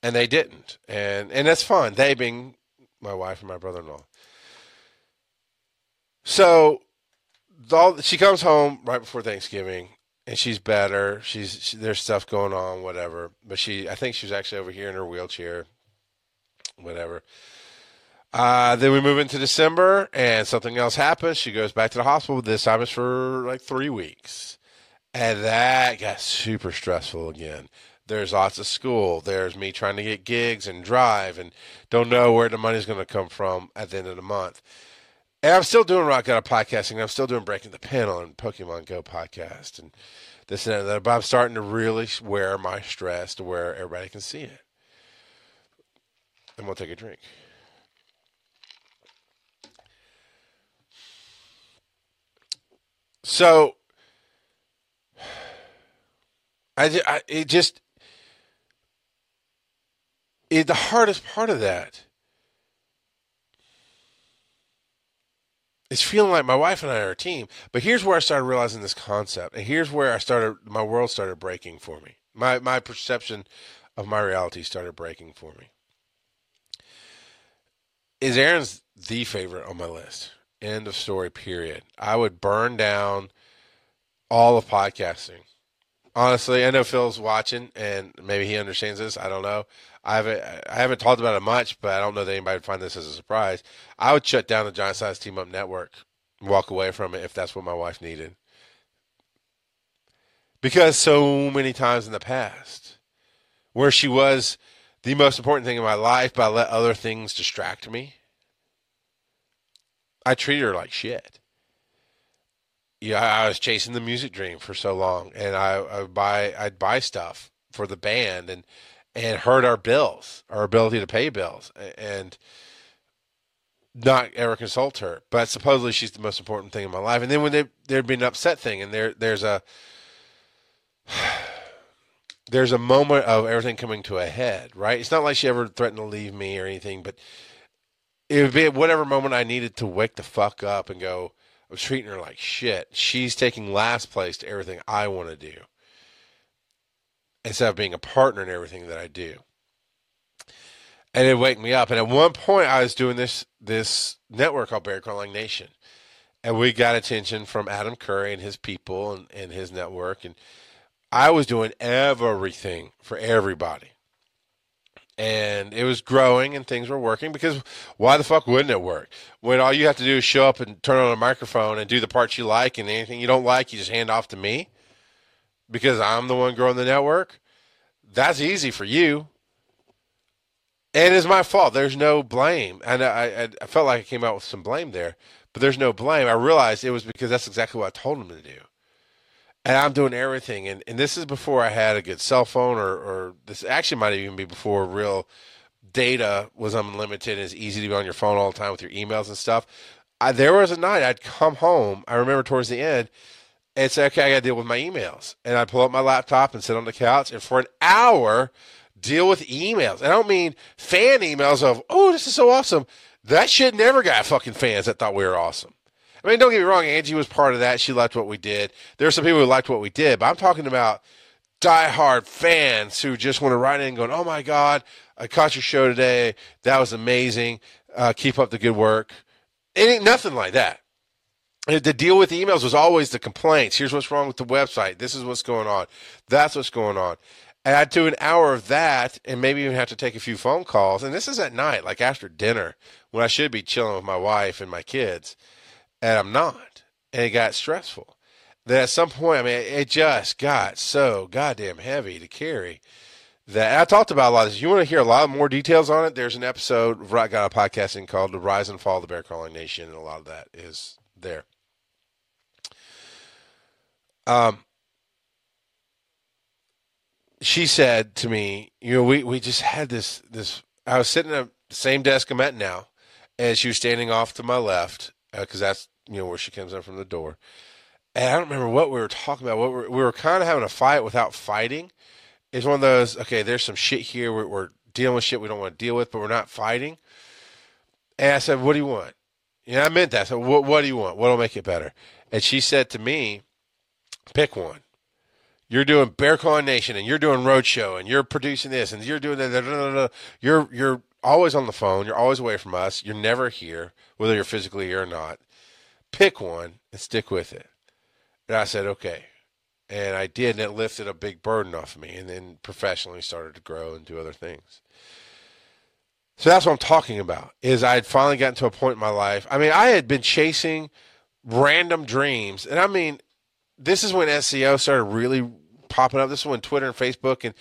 and they didn't, and that's fine. They being my wife and my brother-in-law. So she comes home right before Thanksgiving, and she's better. There's stuff going on, whatever. But I think she was actually over here in her wheelchair, whatever. Then we move into December, and something else happens. She goes back to the hospital. This time it's for like 3 weeks. And that got super stressful again. There's lots of school. There's me trying to get gigs and drive and don't know where the money's going to come from at the end of the month. And I'm still doing Rock God of Podcasting. And I'm still doing Breaking the Panel and Pokemon Go podcast and this and that. But I'm starting to really wear my stress to where everybody can see it. I'm going to take a drink. So, the hardest part of that is feeling like my wife and I are a team. But here's where I started realizing this concept, and here's where my world started breaking for me. My perception of my reality started breaking for me. Is Aaron's the favorite on my list? End of story, period. I would burn down all of podcasting. Honestly, I know Phil's watching, and maybe he understands this. I don't know. I haven't talked about it much, but I don't know that anybody would find this as a surprise. I would shut down the Giant Size Team Up Network and walk away from it if that's what my wife needed. Because so many times in the past, where she was the most important thing in my life, but I let other things distract me. I treated her like shit. Yeah, I was chasing the music dream for so long, and I'd buy stuff for the band and hurt our bills, our ability to pay bills, and not ever consult her. But supposedly she's the most important thing in my life. And then when there'd be an upset thing, and there's a moment of everything coming to a head, right? It's not like she ever threatened to leave me or anything, but it would be at whatever moment I needed to wake the fuck up and go, I was treating her like shit. She's taking last place to everything I want to do. Instead of being a partner in everything that I do. And it waked me up. And at one point I was doing this network called Bear Crawling Nation. And we got attention from Adam Curry and his people and his network. And I was doing everything for everybody. And it was growing and things were working, because why the fuck wouldn't it work? When all you have to do is show up and turn on a microphone and do the parts you like, and anything you don't like, you just hand off to me because I'm the one growing the network. That's easy for you. And it's my fault. There's no blame. And I felt like I came out with some blame there, but there's no blame. I realized it was because that's exactly what I told him to do. And I'm doing everything. And this is before I had a good cell phone, or this actually might even be before real data was unlimited and it's easy to be on your phone all the time with your emails and stuff. There was a night I'd come home, I remember towards the end, and say, okay, I got to deal with my emails. And I pull up my laptop and sit on the couch and for an hour deal with emails. And I don't mean fan emails of, oh, this is so awesome. That shit never got fucking fans that thought we were awesome. I mean, don't get me wrong. Angie was part of that. She liked what we did. There are some people who liked what we did, but I'm talking about diehard fans who just want to write in going, oh, my God, I caught your show today. That was amazing. Keep up the good work. It ain't nothing like that. The deal with the emails was always the complaints. Here's what's wrong with the website. This is what's going on. That's what's going on. And I'd do an hour of that and maybe even have to take a few phone calls. And this is at night, like after dinner, when I should be chilling with my wife and my kids. And I'm not. And it got stressful. Then at some point, I mean, it just got so goddamn heavy to carry. That I talked about a lot of this. You want to hear a lot more details on it? There's an episode of Rock God of Podcasting called The Rise and Fall of the Bear Crawling Nation, and a lot of that is there. She said to me, you know, we just had this. I was sitting at the same desk I'm at now, and she was standing off to my left, because that's, you know, where she comes in from the door. And I don't remember what we were talking about. We were kind of having a fight without fighting. It's one of those, okay, there's some shit here. We're dealing with shit we don't want to deal with, but we're not fighting. And I said, what do you want? Yeah, I meant that. I said, what do you want? What will make it better? And she said to me, pick one. You're doing Bear Crawling Nation, and you're doing Roadshow, and you're producing this, and you're doing that. You're always on the phone. You're always away from us. You're never here, whether you're physically here or not. Pick one and stick with it. And I said, okay. And I did, and it lifted a big burden off of me. And then professionally started to grow and do other things. So that's what I'm talking about, is I had finally gotten to a point in my life. I mean, I had been chasing random dreams. And I mean, this is when SEO started really popping up. This is when Twitter and Facebook and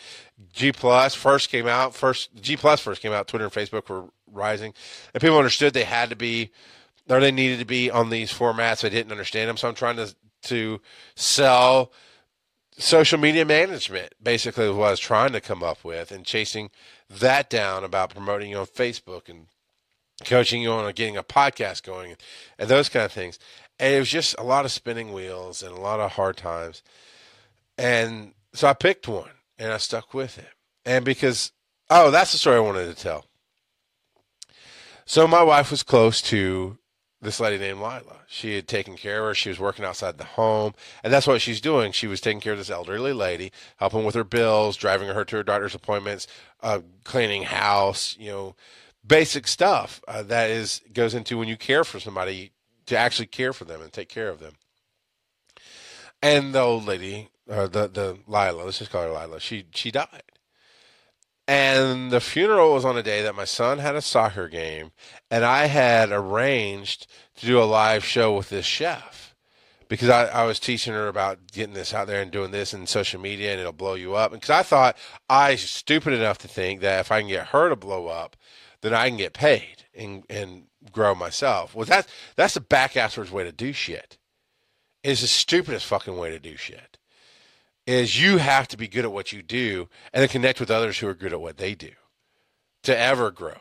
G+ first came out. G+ first came out. Twitter and Facebook were rising. And people understood they had to be, or they needed to be on these formats. I didn't understand them. So I'm trying to sell social media management, basically what I was trying to come up with, and chasing that down about promoting you on Facebook and coaching you on getting a podcast going and those kind of things. And it was just a lot of spinning wheels and a lot of hard times. And so I picked one and I stuck with it. And because, oh, that's the story I wanted to tell. So my wife was close to this lady named Lila. She had taken care of her. She was working outside the home, and that's what she's doing. She was taking care of this elderly lady, helping with her bills, driving her to her doctor's appointments, cleaning house, you know, basic stuff that is goes into when you care for somebody, to actually care for them and take care of them. And the old lady, the Lila, let's just call her Lila, she died. And the funeral was on a day that my son had a soccer game, and I had arranged to do a live show with this chef, because I was teaching her about getting this out there and doing this in social media and it'll blow you up. And because I thought, I was stupid enough to think that if I can get her to blow up, then I can get paid and grow myself. Well, that's the back afterwards way to do shit. It's the stupidest fucking way to do shit. Is you have to be good at what you do and then connect with others who are good at what they do to ever grow.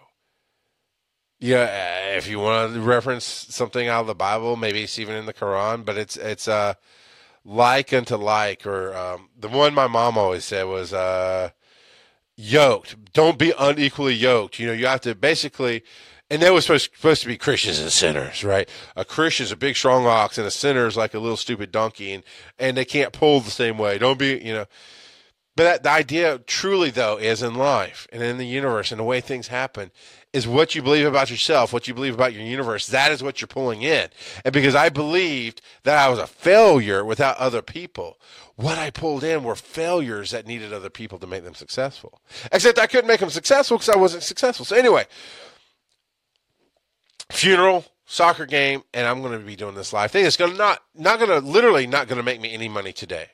Yeah, if you want to reference something out of the Bible, maybe it's even in the Quran, but it's like unto like, or the one my mom always said was yoked. Don't be unequally yoked. You know, you have to basically, and they were supposed to be Christians and sinners, right? A Christian's a big, strong ox, and a sinner's like a little stupid donkey, and they can't pull the same way. Don't be, you know. But the idea truly, though, is in life and in the universe and the way things happen is what you believe about yourself, what you believe about your universe. That is what you're pulling in. And because I believed that I was a failure without other people, what I pulled in were failures that needed other people to make them successful. Except I couldn't make them successful because I wasn't successful. So anyway, funeral, soccer game, and I'm going to be doing this live thing. It's going to not going to make me any money today.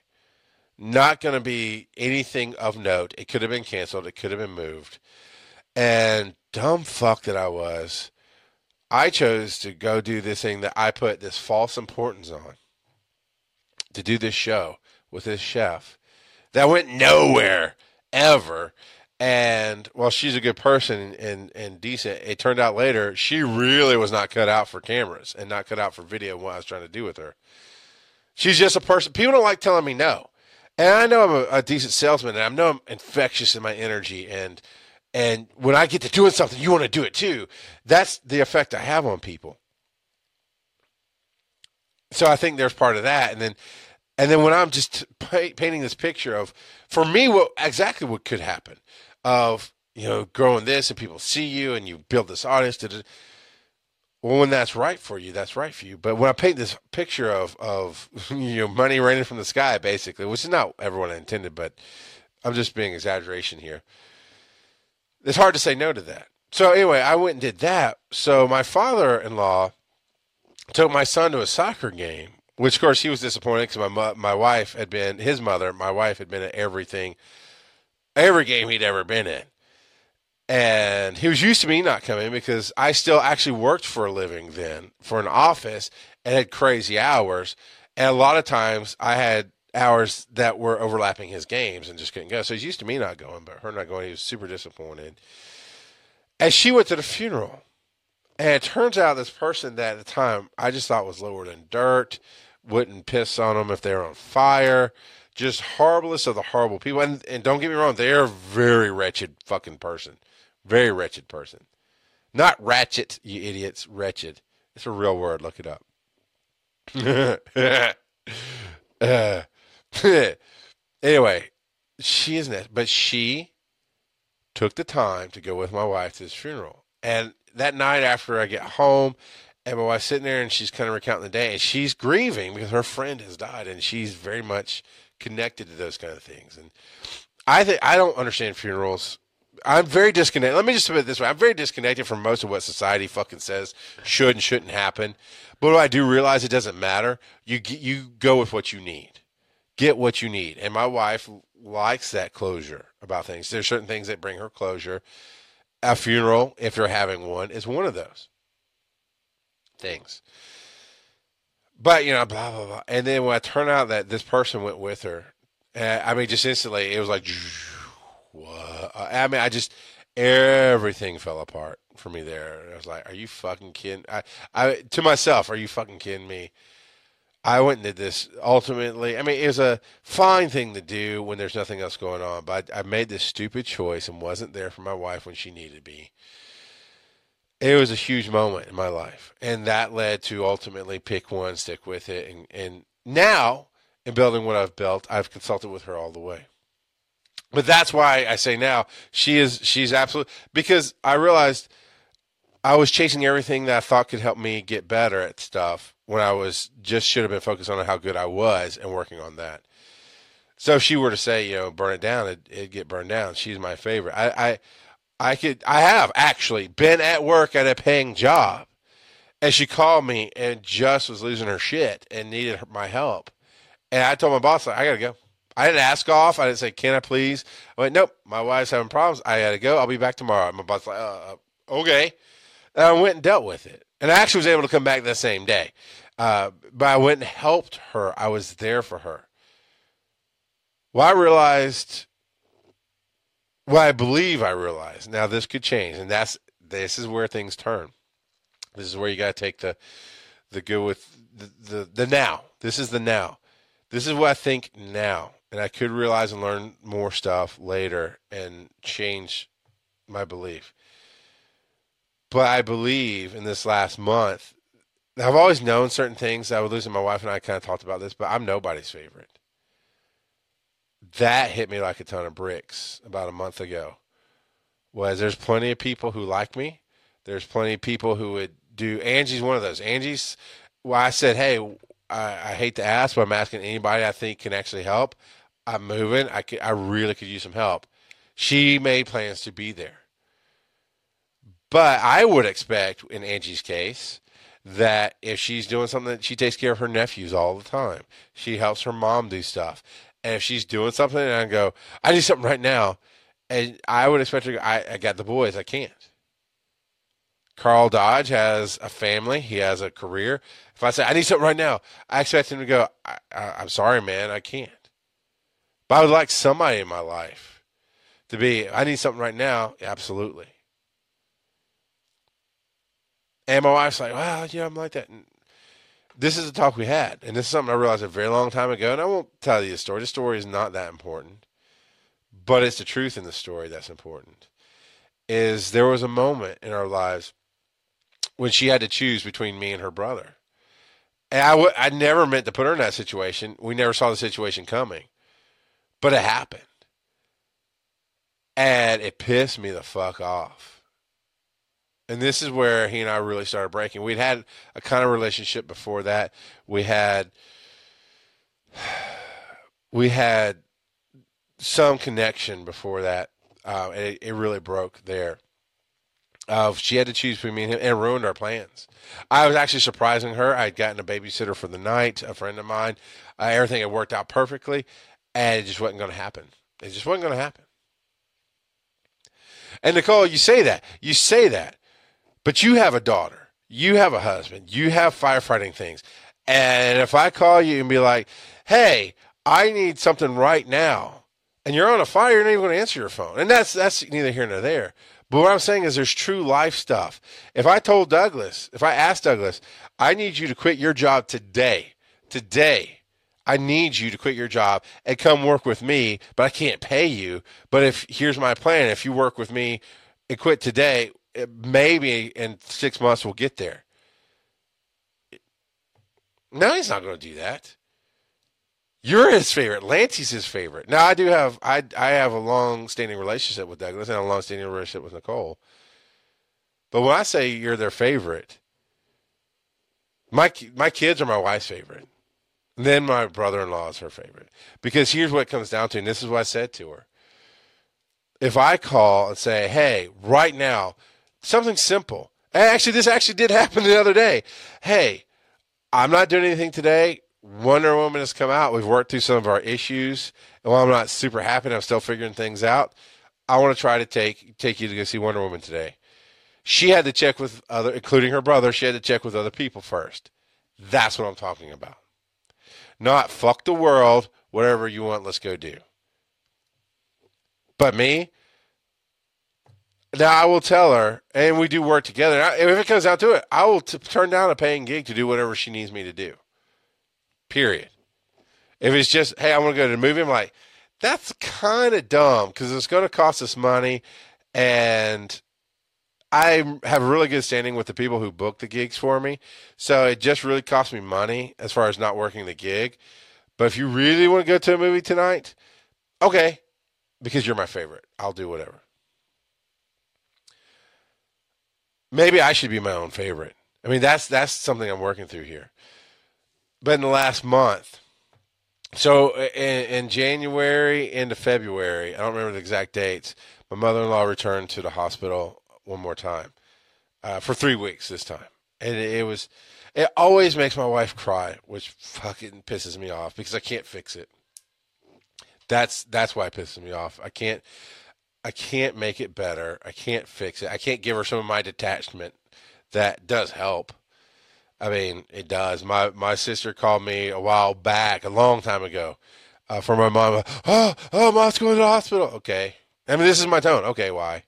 Not going to be anything of note. It could have been canceled. It could have been moved. And dumb fuck that I was, I chose to go do this thing that I put this false importance on, to do this show with this chef that went nowhere ever. And while she's a good person and decent, it turned out later she really was not cut out for cameras and not cut out for video and what I was trying to do with her. She's just a person. People don't like telling me no. And I know I'm a decent salesman, and I know I'm infectious in my energy. And when I get to doing something, you want to do it too. That's the effect I have on people. So I think there's part of that. And then when I'm just painting this picture of, for me, what could happen of, you know, growing this and people see you and you build this audience. Well, when that's right for you, that's right for you. But when I paint this picture of you know, money raining from the sky, basically, which is not everyone I intended, but I'm just being exaggeration here. It's hard to say no to that. So anyway, I went and did that. So my father-in-law took my son to a soccer game, which of course he was disappointed because my wife had been at every game he'd ever been in. And he was used to me not coming because I still actually worked for a living then for an office and had crazy hours. And a lot of times I had hours that were overlapping his games and just couldn't go. So he's used to me not going, but her not going, he was super disappointed. And she went to the funeral. And it turns out this person that at the time I just thought was lower than dirt, wouldn't piss on them if they were on fire, just horriblest of the horrible people. And don't get me wrong, they're a very wretched fucking person. Very wretched person. Not ratchet, you idiots. Wretched. It's a real word. Look it up. Anyway, she isn't it. But she took the time to go with my wife to his funeral. And that night after I get home, and my wife's sitting there, and she's kind of recounting the day. And she's grieving because her friend has died, and she's very much connected to those kind of things. And I don't understand funerals. I'm very disconnected. Let me just put it this way. I'm very disconnected from most of what society fucking says should and shouldn't happen. But I do realize it doesn't matter. You go with what you need. Get what you need. And my wife likes that closure about things. There's certain things that bring her closure. A funeral, if you're having one, is one of those things. But, you know, blah, blah, blah. And then when I turned out that this person went with her, I mean, just instantly, it was like... What? I mean, everything fell apart for me there. I was like, are you fucking kidding? To myself, are you fucking kidding me? I went and did this ultimately. I mean, it was a fine thing to do when there's nothing else going on, but I made this stupid choice and wasn't there for my wife when she needed me. It was a huge moment in my life. And that led to ultimately pick one, stick with it. And now in building what I've built, I've consulted with her all the way. But that's why I say now she's absolutely, because I realized I was chasing everything that I thought could help me get better at stuff when I was just should have been focused on how good I was and working on that. So if she were to say, you know, burn it down, it'd get burned down. She's my favorite. I have actually been at work at a paying job, and she called me and just was losing her shit and needed my help, and I told my boss, like, I gotta go. I didn't ask off. I didn't say, can I please? I went, nope, my wife's having problems. I got to go. I'll be back tomorrow. And my boss like, okay. And I went and dealt with it. And I actually was able to come back that same day. But I went and helped her. I was there for her. Well, I realized, now this could change. And this is where things turn. This is where you got to take the good with the now. This is the now. This is what I think now. And I could realize and learn more stuff later and change my belief. But I believe in this last month, I've always known certain things. I was losing my wife and I kind of talked about this, but I'm nobody's favorite. That hit me like a ton of bricks about a month ago. Was there's plenty of people who like me. There's plenty of people who would do. Angie's one of those. Angie's, well, I said, hey, I hate to ask, but I'm asking anybody I think can actually help. I'm moving. I really could use some help. She made plans to be there. But I would expect, in Angie's case, that if she's doing something, she takes care of her nephews all the time. She helps her mom do stuff. And if she's doing something, and I go, I need something right now, and I would expect her to go, I got the boys. I can't. Carl Dodge has a family. He has a career. If I say, I need something right now, I expect him to go, I'm sorry, man, I can't. But I would like somebody in my life to be, I need something right now. Absolutely. And my wife's like, well, yeah, I'm like that. this is a talk we had, and this is something I realized a very long time ago, and I won't tell you the story. The story is not that important, but it's the truth in the story that's important, is there was a moment in our lives when she had to choose between me and her brother. And I never meant to put her in that situation. We never saw the situation coming, but it happened. And it pissed me the fuck off. And this is where he and I really started breaking. We'd had a kind of relationship before that. We had some connection before that. And it really broke there. She had to choose between me and him, and it ruined our plans. I was actually surprising her. I had gotten a babysitter for the night, a friend of mine. Everything had worked out perfectly, and it just wasn't going to happen. It just wasn't going to happen. And Nicole, you say that, but you have a daughter, you have a husband, you have firefighting things. And if I call you and be like, hey, I need something right now, and you're on a fire, you're not even going to answer your phone. And that's neither here nor there. But what I'm saying is there's true life stuff. If I asked Douglas, I need you to quit your job today. I need you to quit your job and come work with me, but I can't pay you. But here's my plan. If you work with me and quit today, maybe in 6 months we'll get there. No, he's not going to do that. You're his favorite. Lanty's his favorite. Now, I have a long-standing relationship with Douglas and a long-standing relationship with Nicole. But when I say you're their favorite, my kids are my wife's favorite. Then my brother-in-law is her favorite. Because here's what it comes down to, and this is what I said to her. If I call and say, hey, right now, something simple. This did happen the other day. Hey, I'm not doing anything today. Wonder Woman has come out. We've worked through some of our issues. And while I'm not super happy and I'm still figuring things out, I want to try to take you to go see Wonder Woman today. She had to check with other, including her brother, she had to check with other people first. That's what I'm talking about. Not fuck the world, whatever you want, let's go do. But me, now I will tell her, and we do work together. If it comes down to it, I will turn down a paying gig to do whatever she needs me to do. Period. If it's just, hey, I want to go to the movie, I'm like, that's kind of dumb because it's going to cost us money. And I have really good standing with the people who book the gigs for me. So it just really cost me money as far as not working the gig. But if you really want to go to a movie tonight, okay, because you're my favorite. I'll do whatever. Maybe I should be my own favorite. I mean, that's something I'm working through here. But in the last month, so in January into February, I don't remember the exact dates, my mother-in-law returned to the hospital one more time for 3 weeks this time. And it always makes my wife cry, which fucking pisses me off because I can't fix it. That's why it pisses me off. I can't make it better. I can't fix it. I can't give her some of my detachment. That does help. I mean, it does. My sister called me a while back, a long time ago, for my mom. Oh, mom's going to the hospital. Okay. I mean, this is my tone. Okay. Why?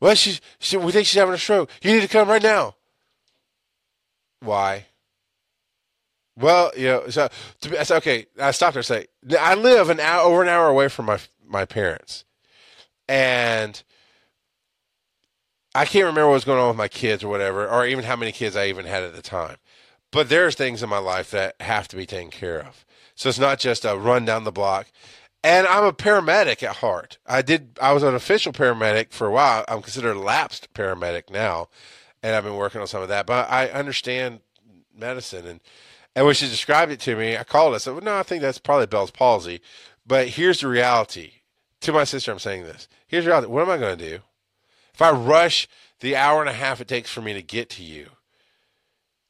Well, we think she's having a stroke. You need to come right now. Why? Well, you know, so I said, okay, I stopped her and said, I live over an hour away from my parents. And I can't remember what was going on with my kids or whatever, or even how many kids I even had at the time. But there's things in my life that have to be taken care of. So it's not just a run down the block. And I'm a paramedic at heart. I was an official paramedic for a while. I'm considered a lapsed paramedic now, and I've been working on some of that. But I understand medicine, and when she described it to me, I called her. I said, well, no, I think that's probably Bell's palsy. But here's the reality. To my sister, I'm saying this. Here's the reality. What am I going to do? If I rush the hour and a half it takes for me to get to you,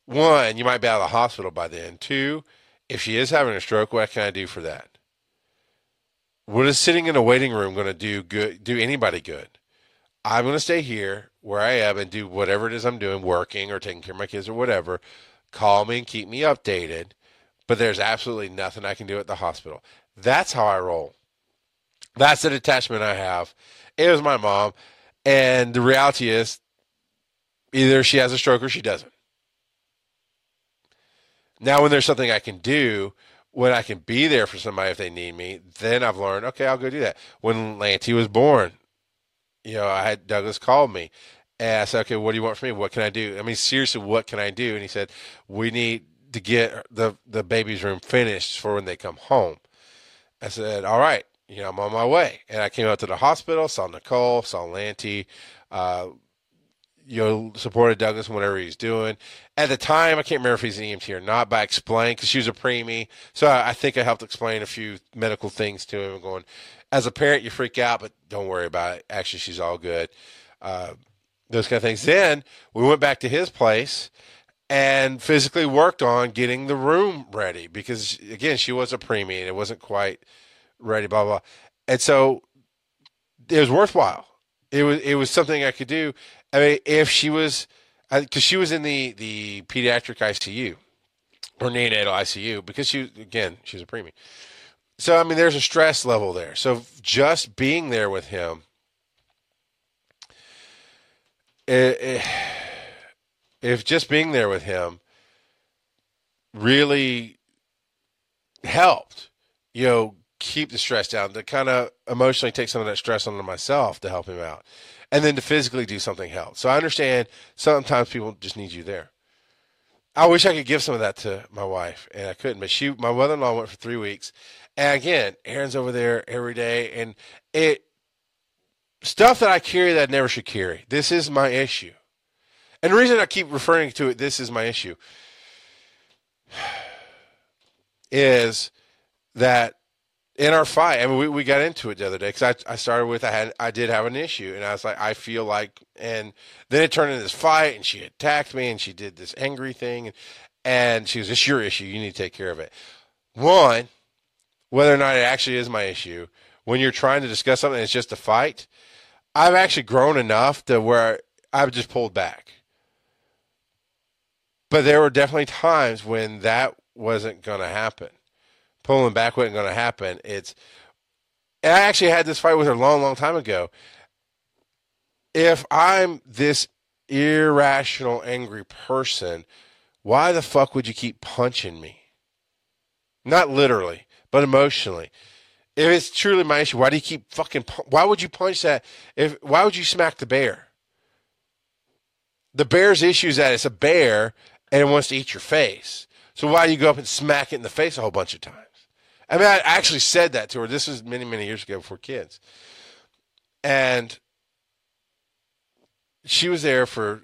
one, you might be out of the hospital by then. Two, if she is having a stroke, what can I do for that? What is sitting in a waiting room going to do anybody good? I'm going to stay here where I am and do whatever it is I'm doing, working or taking care of my kids or whatever. Call me and keep me updated, but there's absolutely nothing I can do at the hospital. That's how I roll. That's the detachment I have. It was my mom, and the reality is either she has a stroke or she doesn't. Now, when there's something I can do, when I can be there for somebody if they need me, then I've learned, okay, I'll go do that. When Lanty was born, you know, I had Douglas call me. And I said, okay, what do you want from me? What can I do? I mean, seriously, what can I do? And he said, we need to get the baby's room finished for when they come home. I said, all right, you know, I'm on my way. And I came out to the hospital, saw Nicole, saw Lanty, you know, supported Douglas in whatever he's doing. At the time, I can't remember if he's an EMT or not, but I explained because she was a preemie. So I think I helped explain a few medical things to him, going, as a parent, you freak out, but don't worry about it. Actually, she's all good. Those kind of things. Then we went back to his place and physically worked on getting the room ready because, again, she was a preemie and it wasn't quite ready, blah, blah. And so it was worthwhile. It was something I could do. I mean, if she was, because she was in the pediatric ICU or neonatal ICU because she, again, she was a preemie. So, I mean, there's a stress level there. So just being there with him, if just being there with him really helped, you know, keep the stress down, to kind of emotionally take some of that stress onto myself to help him out, and then to physically do something helps. So I understand sometimes people just need you there. I wish I could give some of that to my wife, and I couldn't. But my mother-in-law went for 3 weeks, and again, Aaron's over there every day, and it. Stuff that I carry that I never should carry. This is my issue. And the reason I keep referring to it, this is my issue, is that in our fight, I mean, we got into it the other day because I started with, I did have an issue, and I was like, I feel like, and then it turned into this fight, and she attacked me, and she did this angry thing, and she was, it's your issue. You need to take care of it. One, whether or not it actually is my issue, when you're trying to discuss something and it's just a fight, I've actually grown enough to where I've just pulled back. But there were definitely times when that wasn't going to happen. Pulling back wasn't going to happen. And I actually had this fight with her a long, long time ago. If I'm this irrational, angry person, why the fuck would you keep punching me? Not literally, but emotionally. If it's truly my issue, why do you keep fucking? Why would you punch that? Why would you smack the bear? The bear's issue is that it's a bear and it wants to eat your face. So why do you go up and smack it in the face a whole bunch of times? I mean, I actually said that to her. This was many, many years ago before kids, and she was there for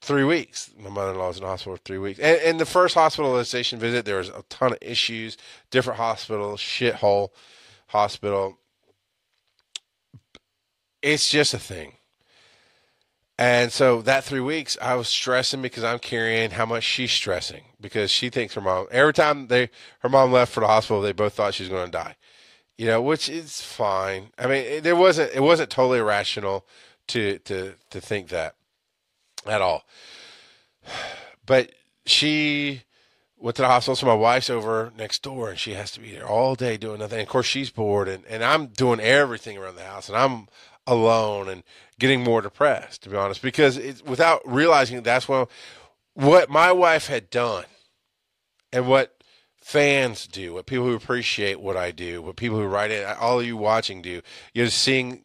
3 weeks. My mother-in-law was in the hospital for 3 weeks. And the first hospitalization visit, there was a ton of issues, different hospitals, shithole. Hospital. It's just a thing. And so that 3 weeks I was stressing because I'm carrying how much she's stressing because she thinks her mom, every time her mom left for the hospital, they both thought she was going to die, you know, which is fine. I mean, it wasn't totally irrational to think that at all, but she went to the hospital, so my wife's over next door, and she has to be there all day doing nothing. And of course, she's bored, and I'm doing everything around the house, and I'm alone and getting more depressed, to be honest, because without realizing that's what my wife had done and what fans do, what people who appreciate what I do, what people who write it, all of you watching do, you're seeing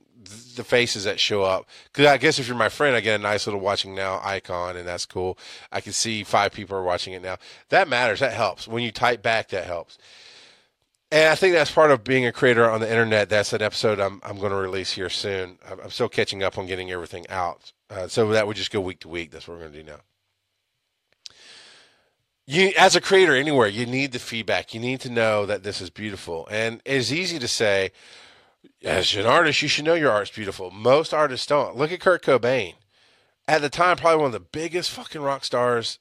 the faces that show up. Because I guess if you're my friend, I get a nice little watching now icon, and that's cool. I can see 5 people are watching it now. That matters. That helps. When you type back, that helps. And I think that's part of being a creator on the internet. That's an episode I'm going to release here soon. I'm still catching up on getting everything out. So that would just go week to week. That's what we're going to do now. You, as a creator anywhere, you need the feedback. You need to know that this is beautiful. And it's easy to say, as an artist, you should know your art's beautiful. Most artists don't. Look at Kurt Cobain. At the time, probably one of the biggest fucking rock stars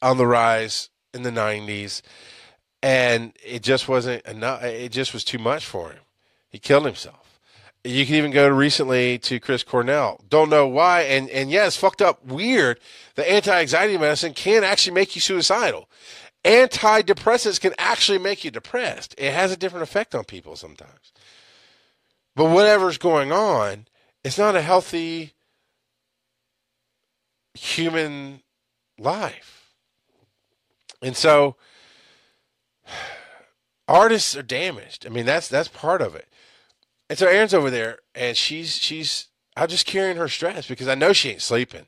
on the rise in the 90s. And it just wasn't enough. It just was too much for him. He killed himself. You can even go recently to Chris Cornell. Don't know why. And yeah, it's fucked up weird. The anti-anxiety medicine can actually make you suicidal. Antidepressants can actually make you depressed. It has a different effect on people sometimes. But whatever's going on, it's not a healthy human life. And so artists are damaged. I mean, that's part of it. And so Erin's over there, and she's I'm just carrying her stress because I know she ain't sleeping.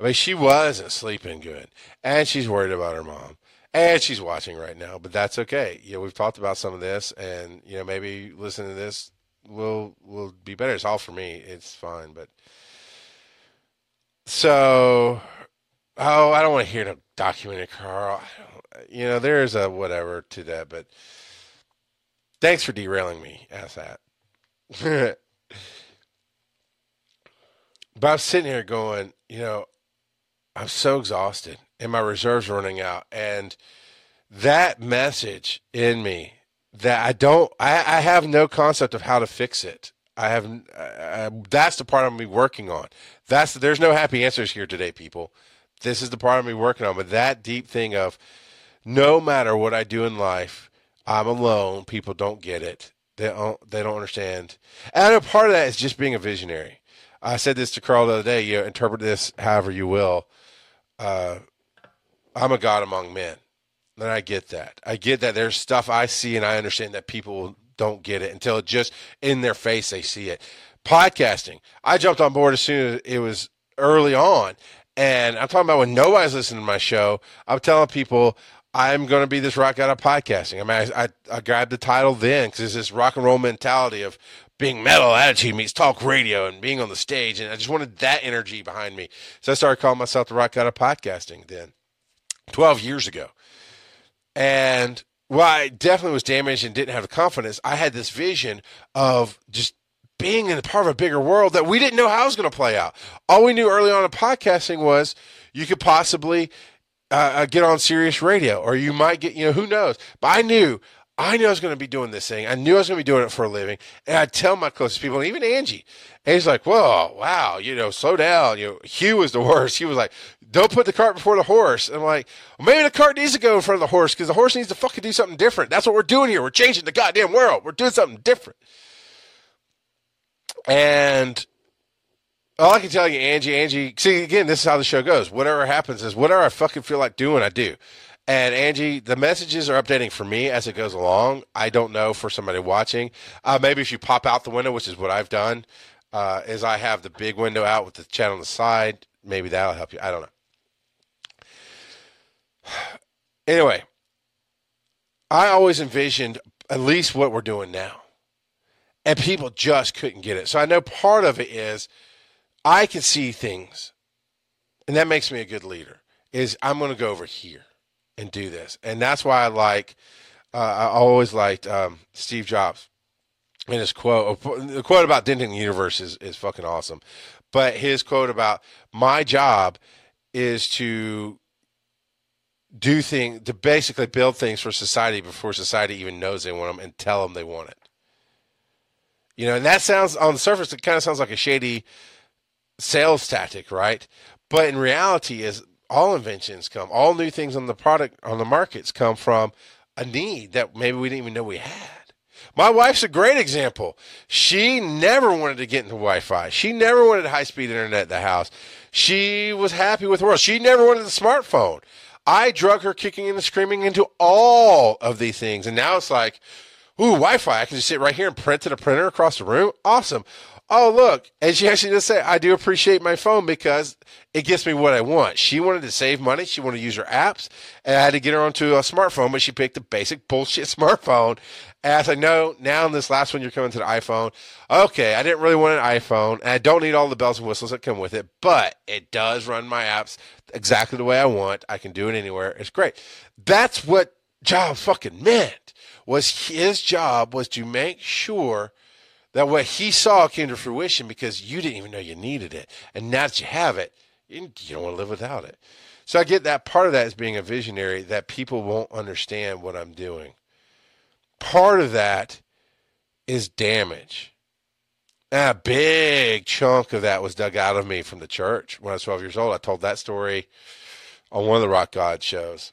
I mean, she wasn't sleeping good, and she's worried about her mom, and she's watching right now. But that's okay. You know, we've talked about some of this, and you know, maybe listening to this will be better. It's all for me. It's fine. But so, oh, I don't want to hear no documentary, Carl. You know, there's a whatever to that. But thanks for derailing me as that. But I'm sitting here going, you know, I'm so exhausted and my reserves running out. And that message in me that I have no concept of how to fix it. That's the part I'm working on. There's no happy answers here today, people. This is the part I'm working on. But that deep thing of no matter what I do in life, I'm alone. People don't get it. They don't understand. And a part of that is just being a visionary. I said this to Carl the other day, you know, interpret this however you will. I'm a God among men. And I get that. There's stuff I see and I understand that people don't get it until it just in their face they see it. Podcasting. I jumped on board as soon as it was early on. And I'm talking about when nobody's listening to my show, I'm telling people I'm going to be this rock out of podcasting. I mean, I grabbed the title then because it's this rock and roll mentality of being metal attitude meets talk radio and being on the stage. And I just wanted that energy behind me. So I started calling myself the rock out of podcasting then 12 years ago. And while I definitely was damaged and didn't have the confidence, I had this vision of just being in the part of a bigger world that we didn't know how it was going to play out. All we knew early on in podcasting was you could possibly get on Sirius Radio, or you might get, you know, who knows? But I knew I was going to be doing this thing. I knew I was going to be doing it for a living. And I'd tell my closest people, and even Angie. Angie's like, whoa, wow, you know, slow down. You know, Hugh was the worst. He was like, don't put the cart before the horse. And I'm like, well, maybe the cart needs to go in front of the horse because the horse needs to fucking do something different. That's what we're doing here. We're changing the goddamn world. We're doing something different. And all I can tell you, Angie, see, again, this is how the show goes. Whatever happens is whatever I fucking feel like doing, I do. And Angie, the messages are updating for me as it goes along. I don't know for somebody watching. Maybe if you pop out the window, which is what I've done, is I have the big window out with the chat on the side. Maybe that'll help you. I don't know. Anyway, I always envisioned at least what we're doing now. And people just couldn't get it. So I know part of it is I can see things, and that makes me a good leader, is I'm going to go over here and do this. And that's why I always liked Steve Jobs and his quote. The quote about denting the universe is fucking awesome. But his quote about my job is to do things, to basically build things for society before society even knows they want them and tell them they want it. You know, and that sounds, on the surface, it kind of sounds like a shady sales tactic, right? But in reality, is all inventions come, all new things on the product, on the markets come from a need that maybe we didn't even know we had. My wife's a great example. She never wanted to get into Wi-Fi. She never wanted high-speed internet in the house. She was happy with the world. She never wanted the smartphone. I drug her kicking and screaming into all of these things. And now it's like, ooh, Wi-Fi, I can just sit right here and print to the printer across the room. Awesome. Oh, look. And she actually does say, I do appreciate my phone because it gets me what I want. She wanted to save money. She wanted to use her apps. And I had to get her onto a smartphone, but she picked a basic bullshit smartphone. And I was like, no, now in this last one, you're coming to the iPhone. Okay, I didn't really want an iPhone. And I don't need all the bells and whistles that come with it, but it does run my apps exactly the way I want. I can do it anywhere. It's great. That's what Jobs fucking meant. Was his job was to make sure that what he saw came to fruition because you didn't even know you needed it. And now that you have it, you don't want to live without it. So I get that part of that is being a visionary, that people won't understand what I'm doing. Part of that is damage. And a big chunk of that was dug out of me from the church when I was 12 years old. I told that story on one of the Rock God shows.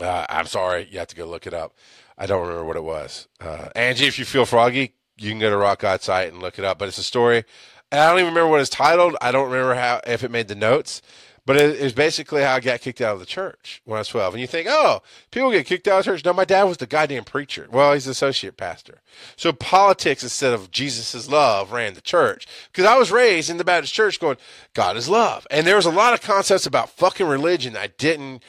I'm sorry, you have to go look it up. I don't remember what it was. Angie, if you feel froggy, you can go to Rock God's site and look it up. But it's a story. And I don't even remember what it's titled. I don't remember if it made the notes. But it's basically how I got kicked out of the church when I was 12. And you think, oh, people get kicked out of church. No, my dad was the goddamn preacher. Well, he's an associate pastor. So politics instead of Jesus's love ran the church. Because I was raised in the Baptist church going, God is love. And there was a lot of concepts about fucking religion that didn't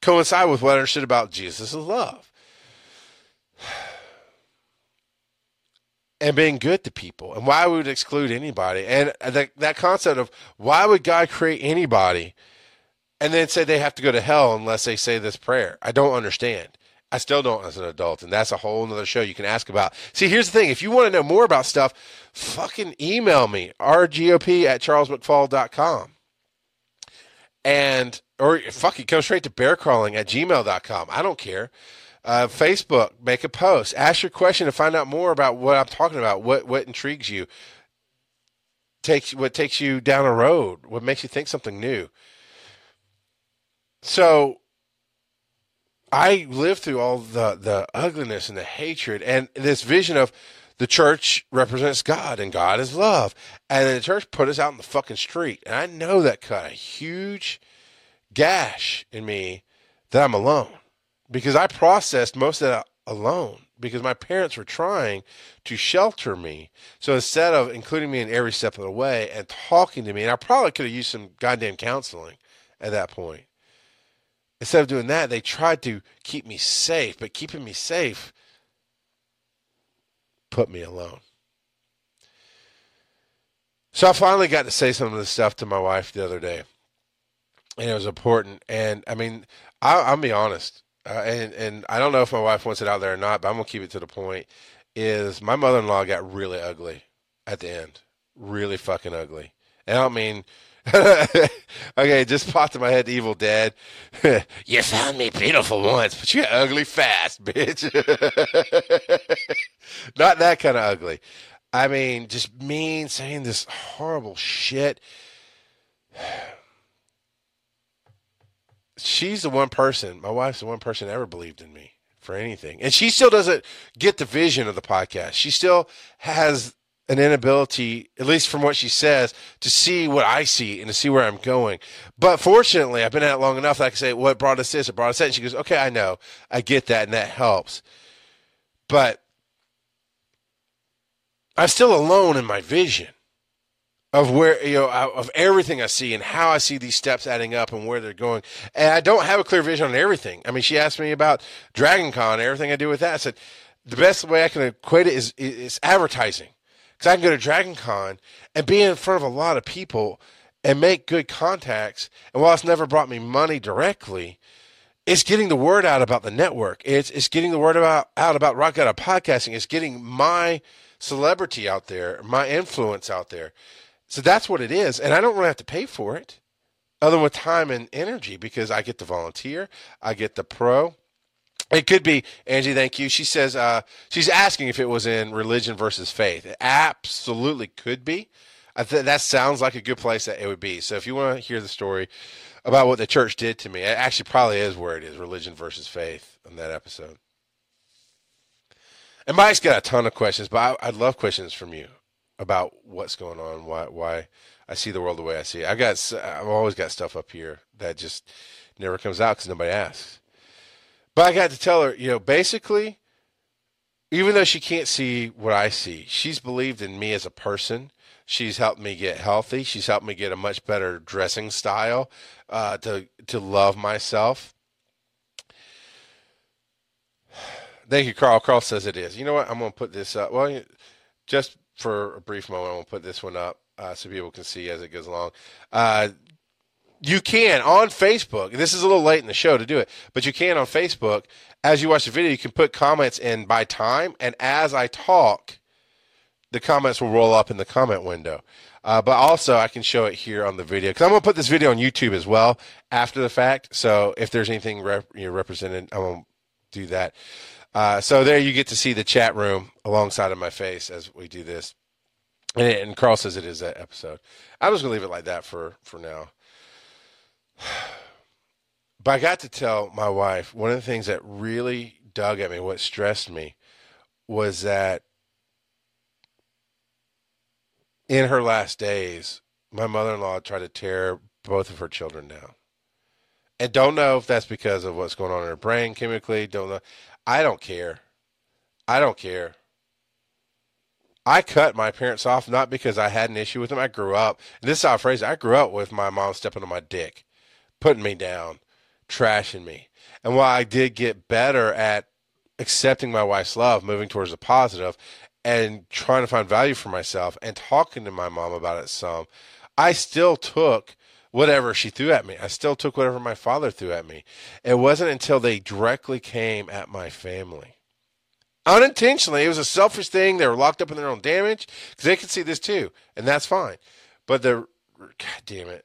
coincide with what I understood about Jesus's love. And being good to people, and why we would exclude anybody, and that concept of why would God create anybody and then say they have to go to hell unless they say this prayer. I don't understand. I still don't as an adult, and that's a whole nother show you can ask about. See, here's the thing. If you want to know more about stuff, fucking email me, rgop@charlesmcfall.com. Or fucking come straight to bearcrawling@gmail.com. I don't care. Facebook, make a post, ask your question to find out more about what I'm talking about, what intrigues you, what takes you down a road, what makes you think something new. So I lived through all the ugliness and the hatred and this vision of the church represents God and God is love. And then the church put us out in the fucking street. And I know that cut a huge gash in me that I'm alone. Because I processed most of that alone because my parents were trying to shelter me. So instead of including me in every step of the way and talking to me, and I probably could have used some goddamn counseling at that point. Instead of doing that, they tried to keep me safe, but keeping me safe put me alone. So I finally got to say some of this stuff to my wife the other day. And it was important. And I mean, I'll be honest. And I don't know if my wife wants it out there or not, but I'm going to keep it to the point, is my mother-in-law got really ugly at the end. Really fucking ugly. And I don't mean, okay, it just popped in my head, Evil Dead. You found me beautiful once, but you got ugly fast, bitch. Not that kind of ugly. I mean, just mean, saying this horrible shit. She's the one person, my wife's the one person that ever believed in me for anything. And she still doesn't get the vision of the podcast. She still has an inability, at least from what she says, to see what I see and to see where I'm going. But fortunately, I've been at it long enough that I can say, what brought us this, it brought us that. And she goes, okay, I know. I get that, and that helps. But I'm still alone in my vision. Of where, you know, of everything I see and how I see these steps adding up and where they're going. And I don't have a clear vision on everything. I mean, she asked me about Dragon Con, everything I do with that. I said, the best way I can equate it is advertising. Because I can go to Dragon Con and be in front of a lot of people and make good contacts. And while it's never brought me money directly, it's getting the word out about the network. It's getting the word out about Rock God of Podcasting. It's getting my celebrity out there, my influence out there. So that's what it is, and I don't really have to pay for it other than with time and energy because I get to volunteer, I get the pro. It could be, Angie, thank you. She says she's asking if it was in religion versus faith. It absolutely could be. That sounds like a good place that it would be. So if you want to hear the story about what the church did to me, it actually probably is where it is, religion versus faith on that episode. And Mike's got a ton of questions, but I'd love questions from you about what's going on, why I see the world the way I see it. I've always got stuff up here that just never comes out because nobody asks. But I got to tell her, you know, basically, even though she can't see what I see, she's believed in me as a person. She's helped me get healthy. She's helped me get a much better dressing style, to love myself. Thank you, Carl. Carl says it is. You know what? I'm going to put this up. Well, just for a brief moment, I'm going to put this one up so people can see as it goes along. You can, on Facebook, this is a little late in the show to do it, but you can on Facebook, as you watch the video, you can put comments in by time, and as I talk, the comments will roll up in the comment window. But also, I can show it here on the video, because I'm going to put this video on YouTube as well after the fact, so if there's anything represented, I'm going to do that. So there you get to see the chat room alongside of my face as we do this. And Carl says it is that episode. I'm just going to leave it like that for now. But I got to tell my wife, one of the things that really dug at me, what stressed me, was that in her last days, my mother-in-law tried to tear both of her children now. And don't know if that's because of what's going on in her brain chemically. Don't know. I don't care. I don't care. I cut my parents off not because I had an issue with them. I grew up, and this is how I phrase it, I grew up with my mom stepping on my dick, putting me down, trashing me. And while I did get better at accepting my wife's love, moving towards the positive, and trying to find value for myself and talking to my mom about it some, I still took whatever she threw at me. I still took whatever my father threw at me. It wasn't until they directly came at my family. Unintentionally, it was a selfish thing. They were locked up in their own damage because they could see this too, and that's fine. But the, God damn it.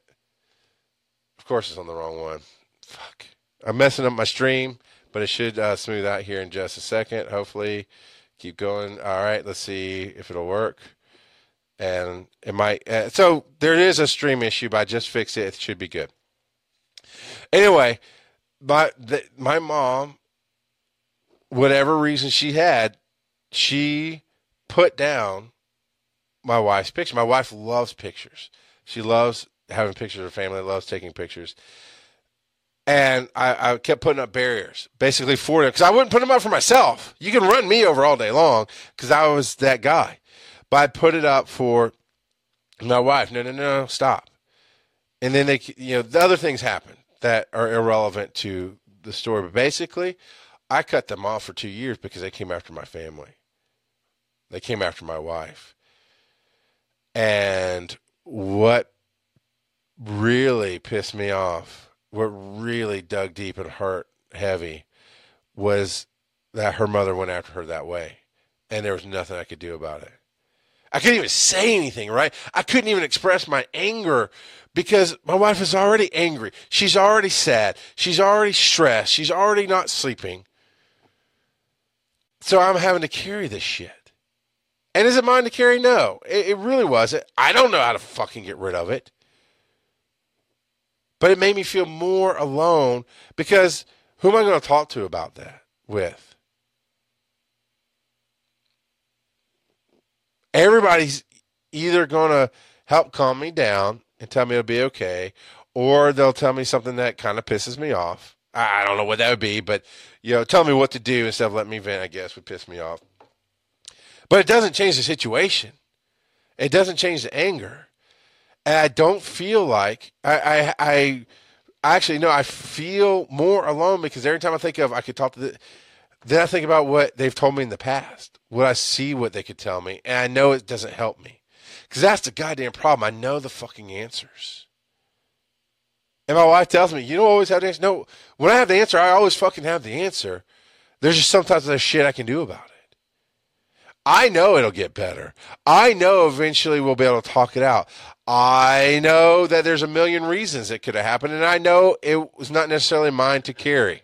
Of course, it's on the wrong one. Fuck. I'm messing up my stream, but it should smooth out here in just a second. Hopefully, keep going. All right, let's see if it'll work. And it might. So there is a stream issue, but I just fixed it. It should be good. Anyway, my mom, whatever reason she had, she put down my wife's picture. My wife loves pictures. She loves having pictures of her family, loves taking pictures. And I kept putting up barriers, basically for them, because I wouldn't put them up for myself. You can run me over all day long because I was that guy. But I put it up for my wife. No, no, no, stop. And then they, you know, the other things happened that are irrelevant to the story. But basically, I cut them off for 2 years because they came after my family. They came after my wife. And what really pissed me off, what really dug deep and hurt heavy, was that her mother went after her that way. And there was nothing I could do about it. I couldn't even say anything, right? I couldn't even express my anger because my wife is already angry. She's already sad. She's already stressed. She's already not sleeping. So I'm having to carry this shit. And is it mine to carry? No, it really wasn't. I don't know how to fucking get rid of it. But it made me feel more alone because who am I going to talk to about that with? Everybody's either going to help calm me down and tell me it'll be okay, or they'll tell me something that kind of pisses me off. I don't know what that would be, but you know, tell me what to do instead of letting me vent, I guess, would piss me off. But it doesn't change the situation. It doesn't change the anger. And I don't feel like I actually, no, I feel more alone because every time I think of I could talk to the, then I think about what they've told me in the past, what I see, what they could tell me, and I know it doesn't help me because that's the goddamn problem. I know the fucking answers. And my wife tells me, you don't always have the answer. No, when I have the answer, I always fucking have the answer. There's just sometimes there's shit I can do about it. I know it'll get better. I know eventually we'll be able to talk it out. I know that there's a million reasons it could have happened, and I know it was not necessarily mine to carry.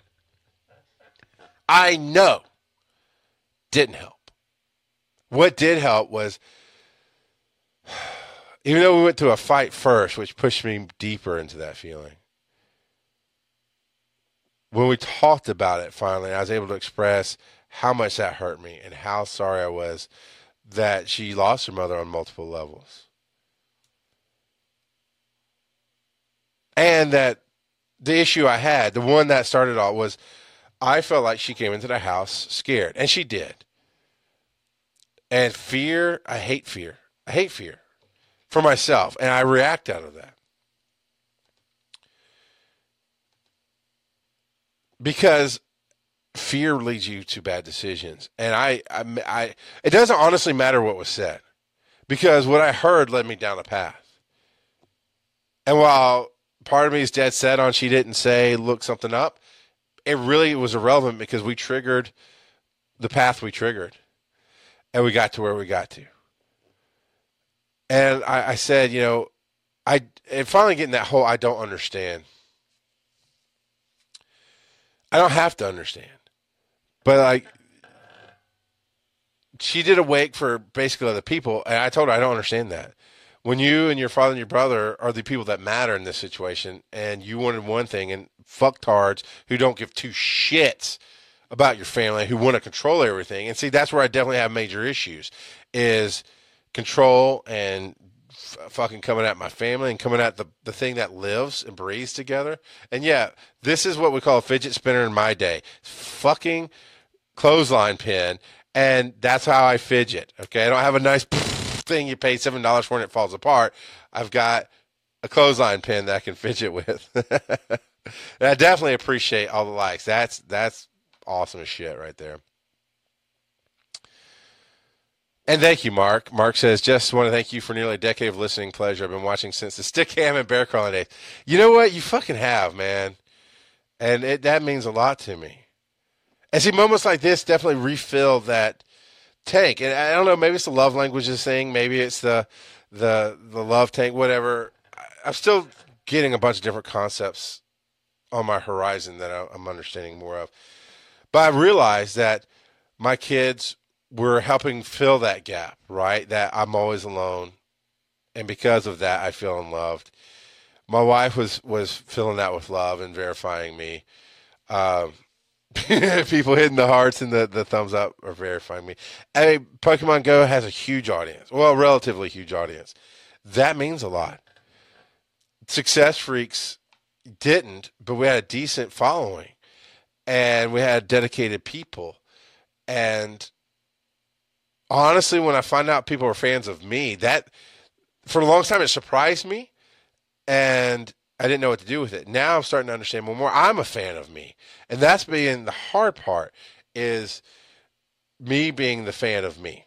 I know. Didn't help. What did help was, even though we went through a fight first, which pushed me deeper into that feeling, when we talked about it finally, I was able to express how much that hurt me and how sorry I was that she lost her mother on multiple levels. And that the issue I had, the one that started all, was I felt like she came into the house scared. And she did. And fear, I hate fear. I hate fear for myself. And I react out of that. Because fear leads you to bad decisions. And I it doesn't honestly matter what was said, because what I heard led me down a path. And while part of me is dead set on she didn't say look something up, it really was irrelevant because we triggered the path we triggered. And we got to where we got to. And I said, you know, and finally getting that whole I don't understand. I don't have to understand. But like, she did a wake for basically other people, and I told her I don't understand that. When you and your father and your brother are the people that matter in this situation, and you wanted one thing, and fucktards who don't give two shits about your family, who want to control everything. And see, that's where I definitely have major issues, is control and fucking coming at my family and coming at the thing that lives and breathes together. And yeah, this is what we call a fidget spinner in my day. Fucking clothesline pin. And that's how I fidget. Okay. I don't have a nice thing you pay $7 for and it falls apart. I've got a clothesline pin that I can fidget with. And I definitely appreciate all the likes. That's awesome as shit right there. And thank you, Mark. Mark says, just want to thank you for nearly a decade of listening pleasure. I've been watching since the stick ham and bear crawling days. You know what? You fucking have, man. And that means a lot to me. And see, moments like this definitely refill that tank. And I don't know, maybe it's the love languages thing. Maybe it's the love tank, whatever. I'm still getting a bunch of different concepts on my horizon that I'm understanding more of. But I realized that my kids were helping fill that gap, right? That I'm always alone. And because of that, I feel unloved. My wife was filling that with love and verifying me. People hitting the hearts and the thumbs up are verifying me. Hey, Pokemon Go has a huge audience. Well, a relatively huge audience. That means a lot. Success Freaks didn't, but we had a decent following. And we had dedicated people. And honestly, when I find out people are fans of me, that for a long time it surprised me and I didn't know what to do with it. Now I'm starting to understand more. I'm a fan of me. And that's being the hard part, is me being the fan of me.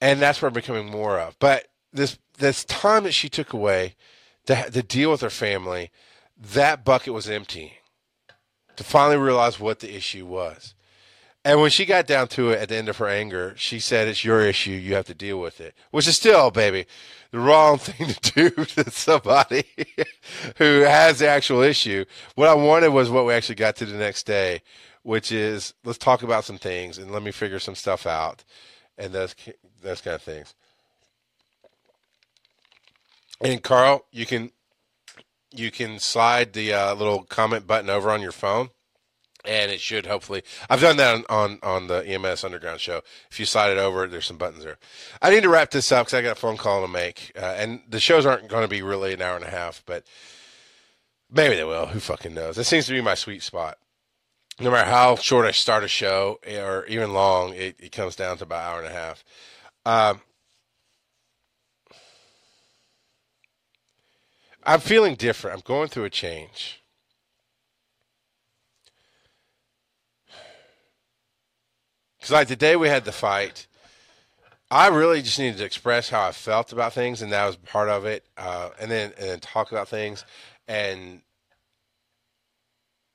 And that's what I'm becoming more of. But this time that she took away to deal with her family, that bucket was emptying to finally realize what the issue was. And when she got down to it at the end of her anger, she said, it's your issue. You have to deal with it, which is still, baby, the wrong thing to do to somebody who has the actual issue. What I wanted was what we actually got to the next day, which is, let's talk about some things and let me figure some stuff out and those kind of things. And Carl, you can slide the little comment button over on your phone. And it should hopefully. I've done that on the EMS Underground show. If you slide it over, there's some buttons there. I need to wrap this up because I got a phone call to make. And the shows aren't going to be really an hour and a half, but maybe they will. Who fucking knows? That seems to be my sweet spot. No matter how short I start a show or even long, it comes down to about an hour and a half. I'm feeling different. I'm going through a change. Because like today we had the fight. I really just needed to express how I felt about things, and that was part of it. And then talk about things, and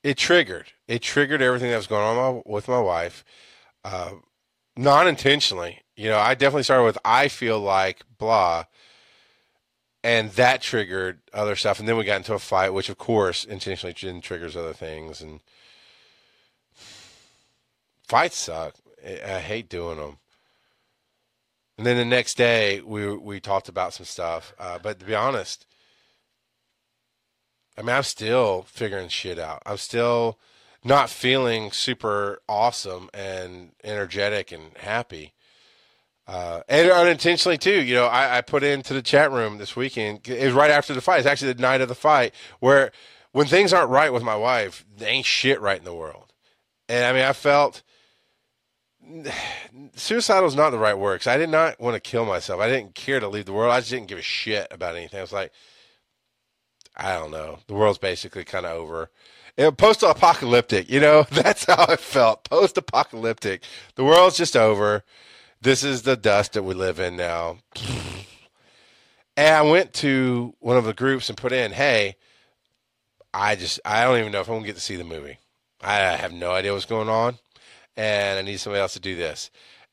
it triggered everything that was going on with my wife, non intentionally. You know, I definitely started with I feel like blah, and that triggered other stuff, and then we got into a fight, which of course intentionally triggers other things, and fights suck. I hate doing them. And then the next day, we talked about some stuff. But to be honest, I mean, I'm still figuring shit out. I'm still not feeling super awesome and energetic and happy. And unintentionally, too. You know, I put into the chat room this weekend. It was right after the fight. It's actually the night of the fight where when things aren't right with my wife, there ain't shit right in the world. And, I mean, I felt... suicidal is not the right word, because I did not want to kill myself. I didn't care to leave the world. I just didn't give a shit about anything. I was like, I don't know. The world's basically kind of over. Post-apocalyptic, you know, that's how I felt. Post-apocalyptic. The world's just over. This is the dust that we live in now. And I went to one of the groups and put in, hey, I don't even know if I'm going to get to see the movie. I have no idea what's going on. And I need somebody else to do this.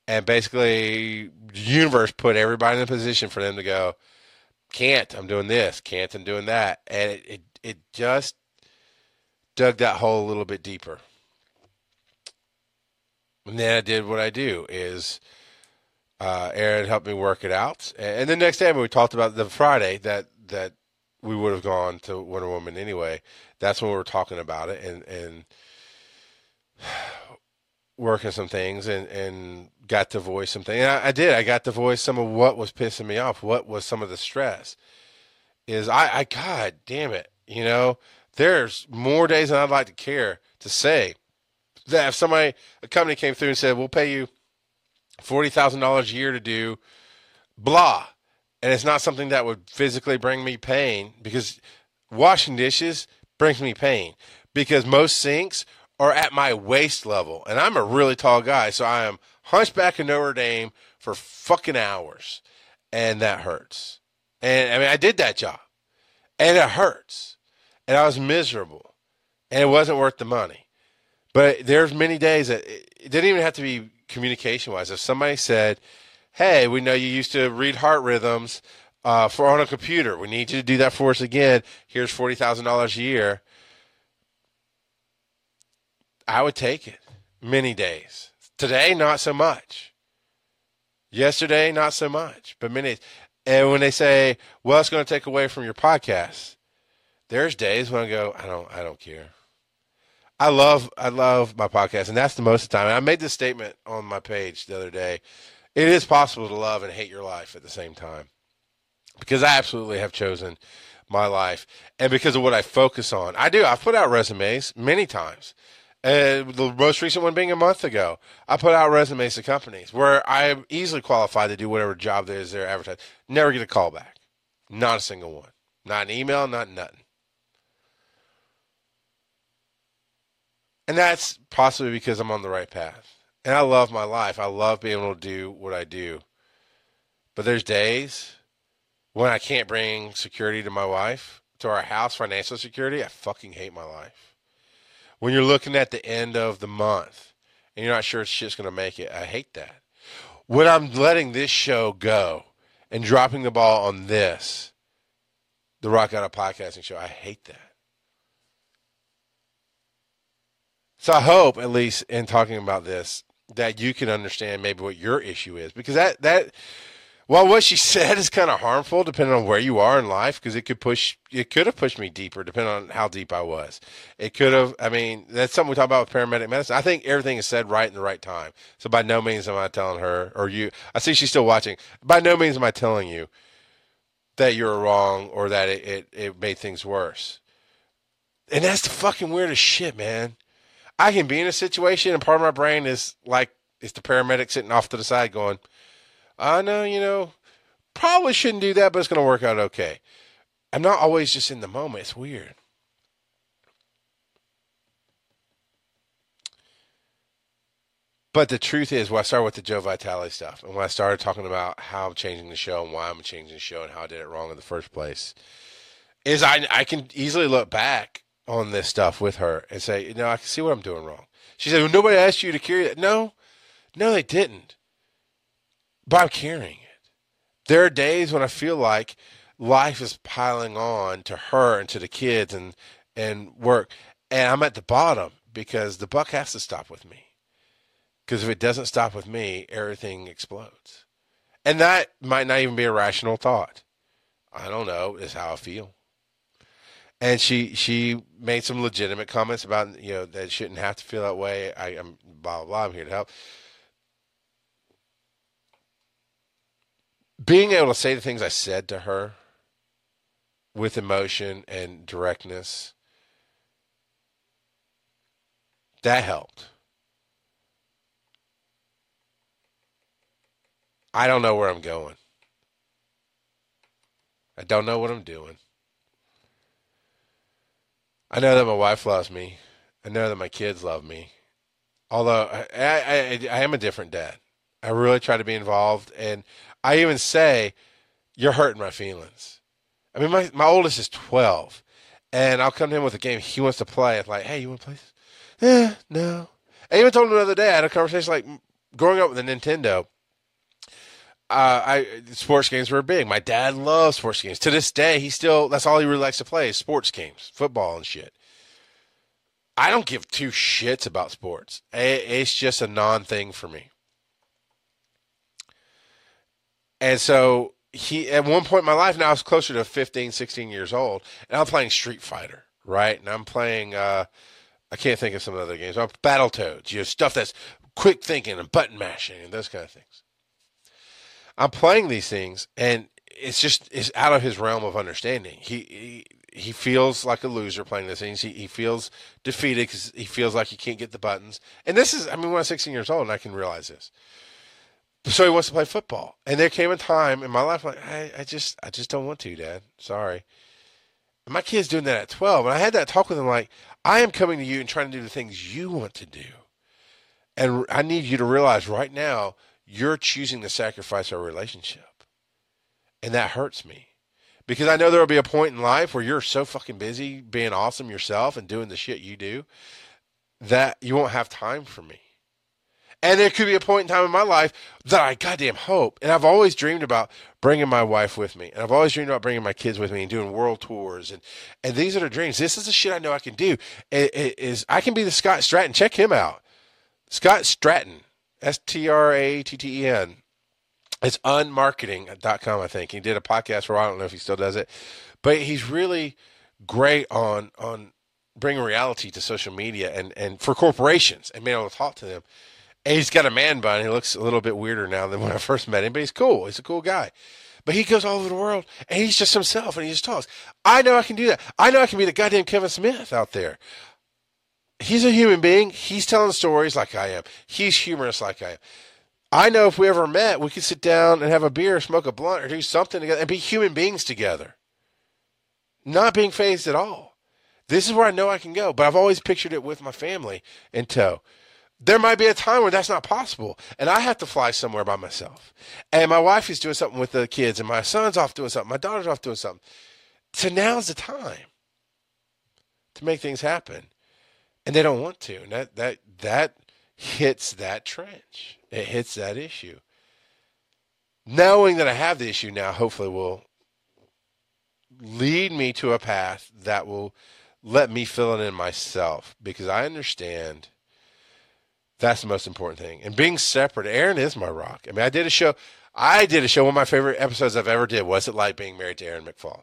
And basically, the universe put everybody in a position for them to go, can't, I'm doing this, can't, I'm doing that. And it just dug that hole a little bit deeper. And then I did what I do is, Aaron helped me work it out. And the next day, when we talked about the Friday that we would have gone to Wonder Woman anyway, that's when we were talking about it. And working some things and got to voice something. And I did. I got to voice some of what was pissing me off. What was some of the stress? Is I God damn it. You know, there's more days than I'd like to care to say that if somebody, a company came through and said, we'll pay you $40,000 a year to do blah. And it's not something that would physically bring me pain, because washing dishes brings me pain because most sinks are at my waist level. And I'm a really tall guy. So I am hunchback in Notre Dame for fucking hours. And that hurts. And I mean, I did that job and it hurts and I was miserable and it wasn't worth the money. But there's many days that it didn't even have to be communication wise. If somebody said, hey, we know you used to read heart rhythms for on a computer. We need you to do that for us again. Here's $40,000 a year. I would take it many days. Today, not so much. Yesterday, not so much, but many. And when they say, well, it's going to take away from your podcast, there's days when I go, I don't care. I love my podcast, and that's the most of the time. And I made this statement on my page the other day. It is possible to love and hate your life at the same time, because I absolutely have chosen my life and because of what I focus on. I do. I've put out resumes many times. The most recent one being a month ago. I put out resumes to companies where I am easily qualified to do whatever job there is they're advertising. Never get a call back. Not a single one. Not an email, not nothing. And that's possibly because I'm on the right path. And I love my life. I love being able to do what I do. But there's days when I can't bring security to my wife, to our house, financial security. I fucking hate my life. When you're looking at the end of the month and you're not sure if shit's going to make it, I hate that. When I'm letting this show go and dropping the ball on this, the Rock God of Podcasting show, I hate that. So I hope, at least in talking about this, that you can understand maybe what your issue is, because that while what she said is kind of harmful depending on where you are in life, because it could have pushed me deeper depending on how deep I was. It could have, I mean, that's something we talk about with paramedic medicine. I think everything is said right in the right time. So by no means am I telling her or you, I see she's still watching. By no means am I telling you that you're wrong or that it made things worse. And that's the fucking weirdest shit, man. I can be in a situation and part of my brain is like, it's the paramedic sitting off to the side going, I know, you know, probably shouldn't do that, but it's going to work out okay. I'm not always just in the moment. It's weird. But the truth is, when I started with the Joe Vitale stuff and when I started talking about how I'm changing the show and why I'm changing the show and how I did it wrong in the first place, is I can easily look back on this stuff with her and say, you know, I can see what I'm doing wrong. She said, well, nobody asked you to carry that. No, they didn't. But I'm carrying it. There are days when I feel like life is piling on to her and to the kids and work. And I'm at the bottom because the buck has to stop with me. Because if it doesn't stop with me, everything explodes. And that might not even be a rational thought. I don't know, is how I feel. And she made some legitimate comments about, you know, that shouldn't have to feel that way. I'm blah, blah, blah. I'm here to help. Being able to say the things I said to her with emotion and directness, that helped. I don't know where I'm going. I don't know what I'm doing. I know that my wife loves me. I know that my kids love me. Although I am a different dad. I really try to be involved. And I even say, you're hurting my feelings. I mean, my oldest is 12. And I'll come to him with a game he wants to play. It's like, hey, you want to play this? Yeah, no. I even told him the other day, I had a conversation like growing up with a Nintendo. Sports games were big. My dad loves sports games. To this day, that's all he really likes to play is sports games, football and shit. I don't give two shits about sports. It's just a non-thing for me. And so at one point in my life, now I was closer to 15, 16 years old, and I'm playing Street Fighter, right? And I'm playing, I can't think of some other games. I'm Battletoads, you know, stuff that's quick thinking and button mashing and those kind of things. I'm playing these things, and it's just, it's out of his realm of understanding. He feels like a loser playing these things. He feels defeated because he feels like he can't get the buttons. And this is, I mean, when I was 16 years old, and I can realize this. So he wants to play football. And there came a time in my life, like, I just don't want to, Dad. Sorry. And my kid's doing that at 12. And I had that talk with him, like, I am coming to you and trying to do the things you want to do. And I need you to realize right now, you're choosing to sacrifice our relationship. And that hurts me. Because I know there will be a point in life where you're so fucking busy being awesome yourself and doing the shit you do that you won't have time for me. And there could be a point in time in my life that I goddamn hope. And I've always dreamed about bringing my wife with me. And I've always dreamed about bringing my kids with me and doing world tours. And these are the dreams. This is the shit I know I can do. It is I can be the Scott Stratton. Check him out. Scott Stratton. S-T-R-A-T-T-E-N. It's unmarketing.com, I think. He did a podcast for a while. I don't know if he still does it. But he's really great on bringing reality to social media and for corporations and being able to talk to them. And he's got a man bun. He looks a little bit weirder now than when I first met him, but he's cool. He's a cool guy. But he goes all over the world, and he's just himself, and he just talks. I know I can do that. I know I can be the goddamn Kevin Smith out there. He's a human being. He's telling stories like I am. He's humorous like I am. I know if we ever met, we could sit down and have a beer, smoke a blunt, or do something together and be human beings together. Not being phased at all. This is where I know I can go, but I've always pictured it with my family in tow. There might be a time where that's not possible, and I have to fly somewhere by myself. And my wife is doing something with the kids, and my son's off doing something, my daughter's off doing something. So now's the time to make things happen. And they don't want to. And that hits that trench. It hits that issue. Knowing that I have the issue now hopefully will lead me to a path that will let me fill it in myself. Because I understand that's the most important thing. And being separate, Aaron is my rock. I mean, I did a show. One of my favorite episodes I've ever did. What's it like being married to Aaron McFall?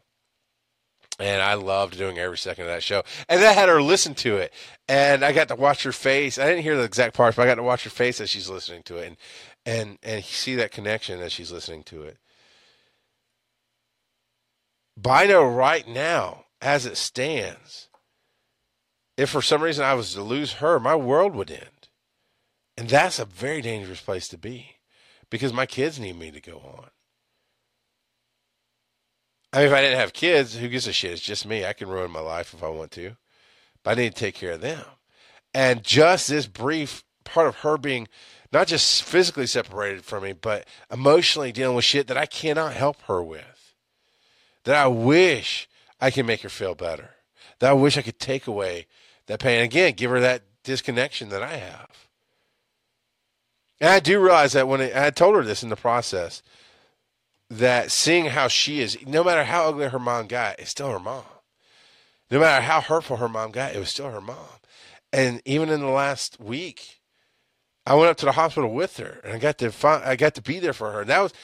And I loved doing every second of that show. And I had her listen to it. And I got to watch her face. I didn't hear the exact parts, but I got to watch her face as she's listening to it. And see that connection as she's listening to it. But I know right now, as it stands, if for some reason I was to lose her, my world would end. And that's a very dangerous place to be. Because my kids need me to go on. I mean, if I didn't have kids, who gives a shit? It's just me. I can ruin my life if I want to. But I need to take care of them. And just this brief part of her being not just physically separated from me, but emotionally dealing with shit that I cannot help her with. That I wish I could make her feel better. That I wish I could take away that pain. Again, give her that disconnection that I have. And I do realize that when I told her this in the process, that seeing how she is, no matter how ugly her mom got, it's still her mom. No matter how hurtful her mom got, it was still her mom. And even in the last week, I went up to the hospital with her, and I got to be there for her. And that was,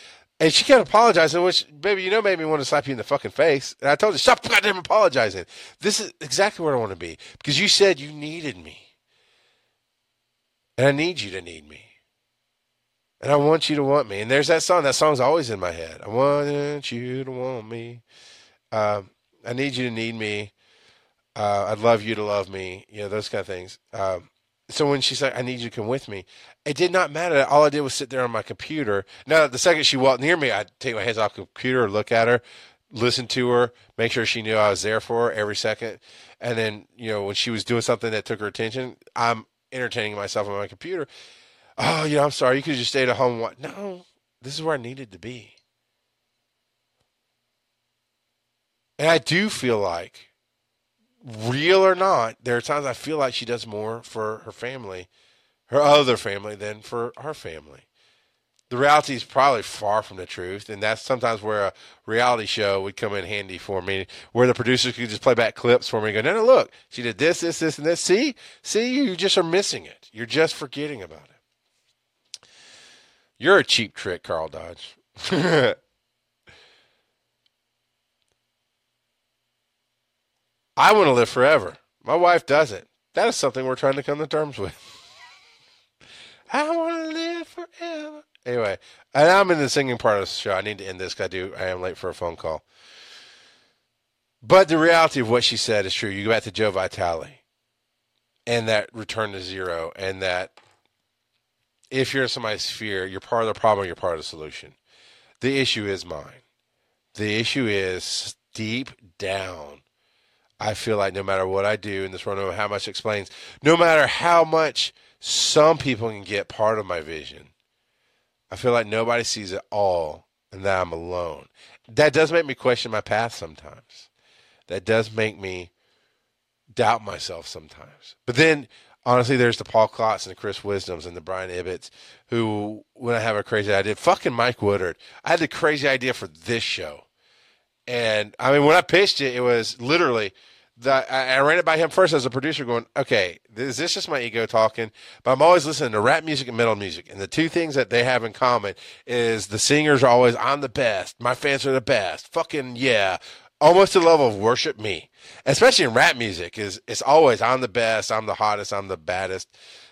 and she kept apologizing, which, baby, you know, made me want to slap you in the fucking face. And I told her, stop goddamn apologizing. This is exactly where I want to be, because you said you needed me, and I need you to need me. And I want you to want me. And there's that song. That song's always in my head. I want you to want me. I need you to need me. I'd love you to love me. You know, those kind of things. So when she said, I need you to come with me, it did not matter. All I did was sit there on my computer. Now, the second she walked near me, I'd take my hands off the computer, look at her, listen to her, make sure she knew I was there for her every second. And then, you know, when she was doing something that took her attention, I'm entertaining myself on my computer. Oh, yeah, I'm sorry. You could have just stayed at home. No, this is where I needed to be. And I do feel like, real or not, there are times I feel like she does more for her family, her other family, than for our family. The reality is probably far from the truth, and that's sometimes where a reality show would come in handy for me, where the producers could just play back clips for me and go, no, look, she did this, this, this, and this. See, you just are missing it. You're just forgetting about it. You're a cheap trick, Carl Dodge. I want to live forever. My wife doesn't. That is something we're trying to come to terms with. I want to live forever. Anyway, and I'm in the singing part of the show. I need to end this because I am late for a phone call. But the reality of what she said is true. You go back to Joe Vitale and that return to zero, and that if you're in somebody's fear, you're part of the problem, you're part of the solution. The issue is mine. The issue is deep down. I feel like no matter what I do in this world, no matter how much it explains, no matter how much some people can get part of my vision, I feel like nobody sees it all and that I'm alone. That does make me question my path sometimes. That does make me doubt myself sometimes. But then, honestly, there's the Paul Klotz and the Chris Wisdoms and the Brian Ibbets who, when I have a crazy idea, fucking Mike Woodard. I had the crazy idea for this show. And, I mean, when I pitched it, it was literally, I ran it by him first as a producer going, okay, is this just my ego talking? But I'm always listening to rap music and metal music. And the two things that they have in common is the singers are always, I'm the best. My fans are the best. Fucking, yeah. Almost to the level of worship me. Especially in rap music, it's always, I'm the best. I'm the hottest. I'm the baddest.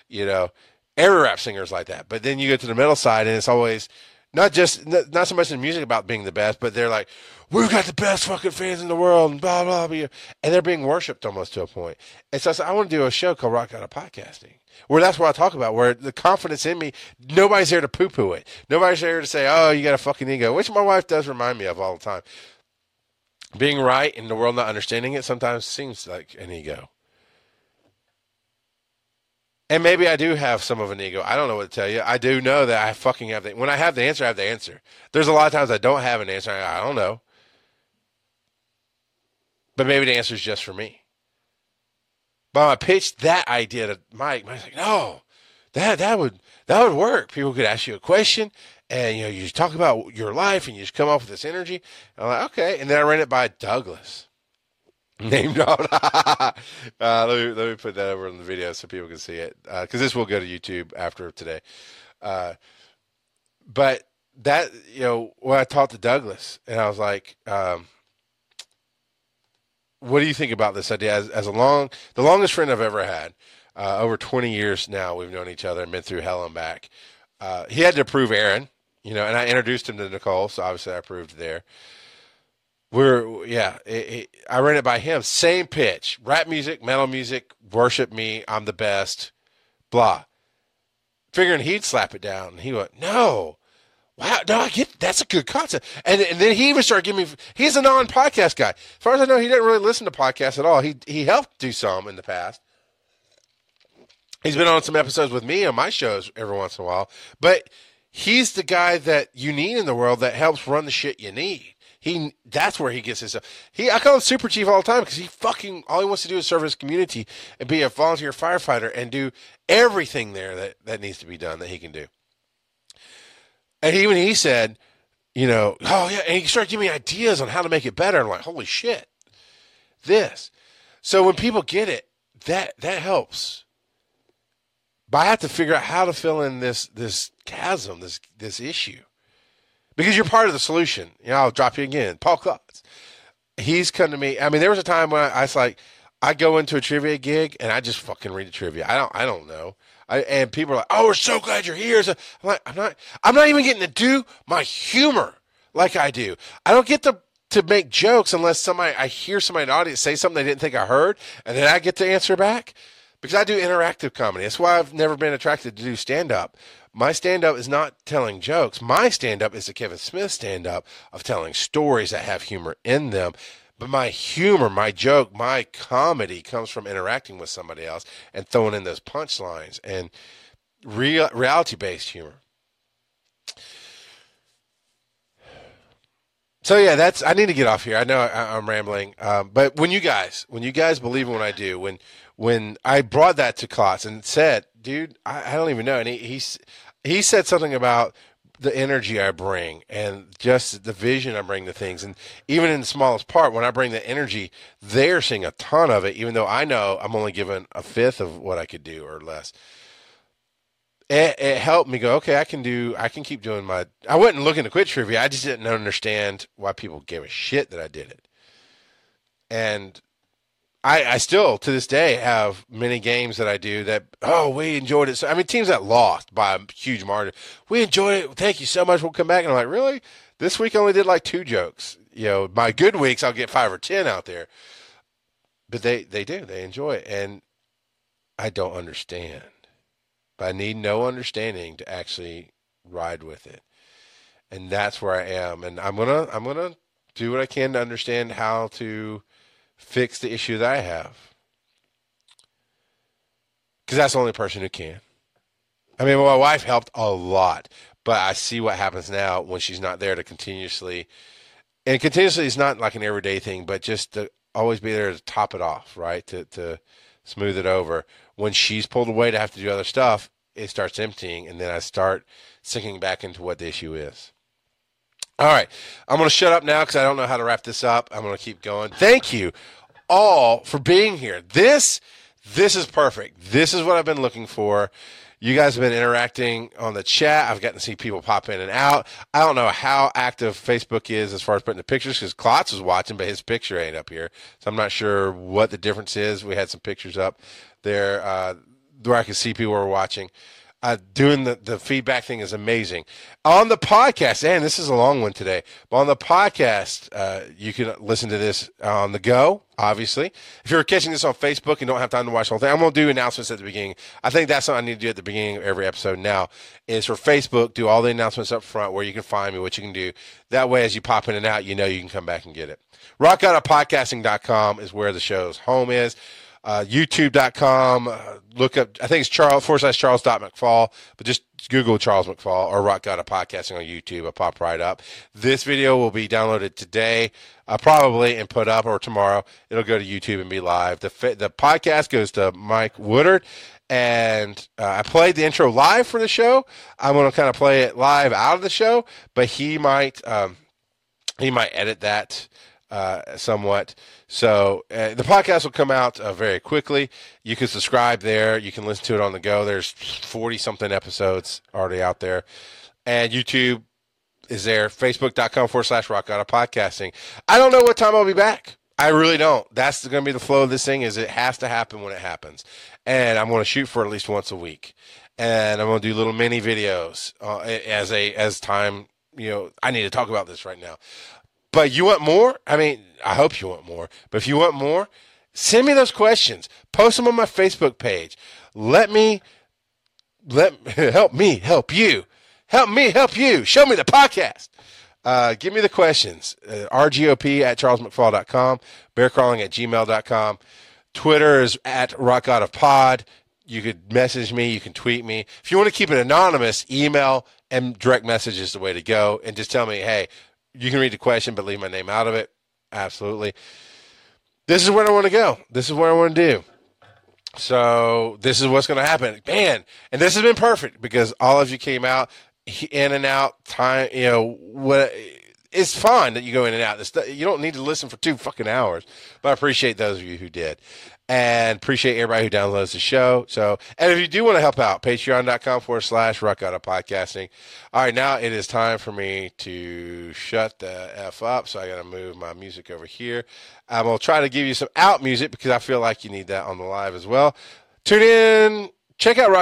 You know, every rap singer is like that. But then you get to the metal side and it's always, not so much in music about being the best, but they're like, we've got the best fucking fans in the world, and blah, blah, blah. And they're being worshipped almost to a point. And so I said, I want to do a show called Rock God of Podcasting, where that's what I talk about, where the confidence in me, nobody's there to poo-poo it. Nobody's there to say, oh, you got a fucking ego, which my wife does remind me of all the time. Being right and the world not understanding it sometimes seems like an ego. And maybe I do have some of an ego. I don't know what to tell you. I do know that I fucking have the... When I have the answer, I have the answer. There's a lot of times I don't have an answer. I don't know. But maybe the answer is just for me. But when I pitched that idea to Mike, Mike's like, no, that would work. People could ask you a question, and you know, you just talk about your life, and you just come off with this energy. And I'm like, okay. And then I ran it by Douglas. Named out. Let me put that over on the video so people can see it, because this will go to YouTube after today. But that, you know, when I talked to Douglas, and I was like, "What do you think about this idea?" As the longest friend I've ever had, over 20 years now, we've known each other and been through hell and back. He had to approve Aaron, you know, and I introduced him to Nicole, so obviously I approved there. I ran it by him. Same pitch. Rap music, metal music, worship me, I'm the best, blah. Figuring he'd slap it down. And he went, no. Wow, no, I get that's a good concept. And then he even started giving me, he's a non-podcast guy. As far as I know, he didn't really listen to podcasts at all. He helped do some in the past. He's been on some episodes with me on my shows every once in a while. But he's the guy that you need in the world that helps run the shit you need. That's where he gets his stuff. I call him Super Chief all the time because he fucking, all he wants to do is serve his community and be a volunteer firefighter and do everything there that needs to be done that he can do. And even he said, you know, oh yeah, and he started giving me ideas on how to make it better. I'm like, holy shit, this. So when people get it, that helps. But I have to figure out how to fill in this chasm, this issue. Because you're part of the solution. You know, I'll drop you again. Paul Klotz. He's come to me. I mean, there was a time when I was like, I go into a trivia gig and I just fucking read the trivia. I don't know. And people are like, oh, we're so glad you're here. So I'm like, I'm not even getting to do my humor like I do. I don't get to make jokes unless I hear somebody in the audience say something they didn't think I heard, and then I get to answer back. Because I do interactive comedy. That's why I've never been attracted to do stand-up. My stand-up is not telling jokes. My stand-up is the Kevin Smith stand-up of telling stories that have humor in them. But my humor, my joke, my comedy comes from interacting with somebody else and throwing in those punchlines and reality-based humor. So, yeah, I need to get off here. I know I'm rambling. But when you guys believe in what I do, when I brought that to Klotz and said, dude, I don't even know. And he said something about the energy I bring and just the vision I bring to things. And even in the smallest part, when I bring the energy, they're seeing a ton of it, even though I know I'm only given a fifth of what I could do or less. It helped me go, okay, I can keep doing I wasn't looking to quit trivia. I just didn't understand why people gave a shit that I did it. And I still to this day have many games that I do that, oh, we enjoyed it. So I mean, teams that lost by a huge margin, we enjoyed it. Thank you so much. We'll come back. And I'm like, really? This week I only did like 2 jokes. You know, my good weeks I'll get 5 or 10 out there. But they do. They enjoy it. And I don't understand. But I need no understanding to actually ride with it. And that's where I am. And I'm gonna do what I can to understand how to fix the issue that I have, because that's the only person who can. I mean, my wife helped a lot, but I see what happens now when she's not there to continuously is not like an everyday thing, but just to always be there to top it off, right? To smooth it over. When she's pulled away to have to do other stuff, it starts emptying, and then I start sinking back into what the issue is. All right, I'm going to shut up now because I don't know how to wrap this up. I'm going to keep going. Thank you all for being here. This is perfect. This is what I've been looking for. You guys have been interacting on the chat. I've gotten to see people pop in and out. I don't know how active Facebook is as far as putting the pictures, because Klotz was watching, but his picture ain't up here. So I'm not sure what the difference is. We had some pictures up there where I could see people were watching. Doing the feedback thing is amazing. On the podcast, and this is a long one today, but on the podcast, you can listen to this on the go, obviously. If you're catching this on Facebook and don't have time to watch the whole thing, I'm going to do announcements at the beginning. I think that's something I need to do at the beginning of every episode now, is for Facebook, do all the announcements up front where you can find me, what you can do. That way, as you pop in and out, you know you can come back and get it. RockGodOfPodcasting.com is where the show's home is. YouTube.com, look up, I think it's Charles.McFall, but just Google Charles McFall or Rock God of Podcasting on YouTube. I'll pop right up. This video will be downloaded today, probably, and put up, or tomorrow. It'll go to YouTube and be live. The podcast goes to Mike Woodard, and I played the intro live for the show. I'm going to kind of play it live out of the show, but he might edit that somewhat. So the podcast will come out very quickly. You can subscribe there. You can listen to it on the go. There's 40-something episodes already out there. And YouTube is there. Facebook.com/Rock Out of Podcasting. I don't know what time I'll be back. I really don't. That's going to be the flow of this thing, is it has to happen when it happens. And I'm going to shoot for at least once a week. And I'm going to do little mini videos as time, you know, I need to talk about this right now. But you want more? I mean, I hope you want more. But if you want more, send me those questions. Post them on my Facebook page. Help me help you. Help me help you. Show me the podcast. Give me the questions. RGOP@CharlesMcFall.com. BearCrawling@gmail.com. Twitter is @RockGodOfPod. You could message me. You can tweet me. If you want to keep it anonymous, email and direct message is the way to go. And just tell me, hey, you can read the question, but leave my name out of it. Absolutely. This is where I want to go. This is what I want to do. So this is what's going to happen. Man, and this has been perfect because all of you came out, in and out, time, you know, what. It's fine that you go in and out. You don't need to listen for 2 fucking hours, but I appreciate those of you who did, and appreciate everybody who downloads the show. So, and if you do want to help out, patreon.com/Rock Out of Podcasting. All right, now it is time for me to shut the F up. So I got to move my music over here. I'm going to try to give you some out music because I feel like you need that on the live as well. Tune in, check out Rock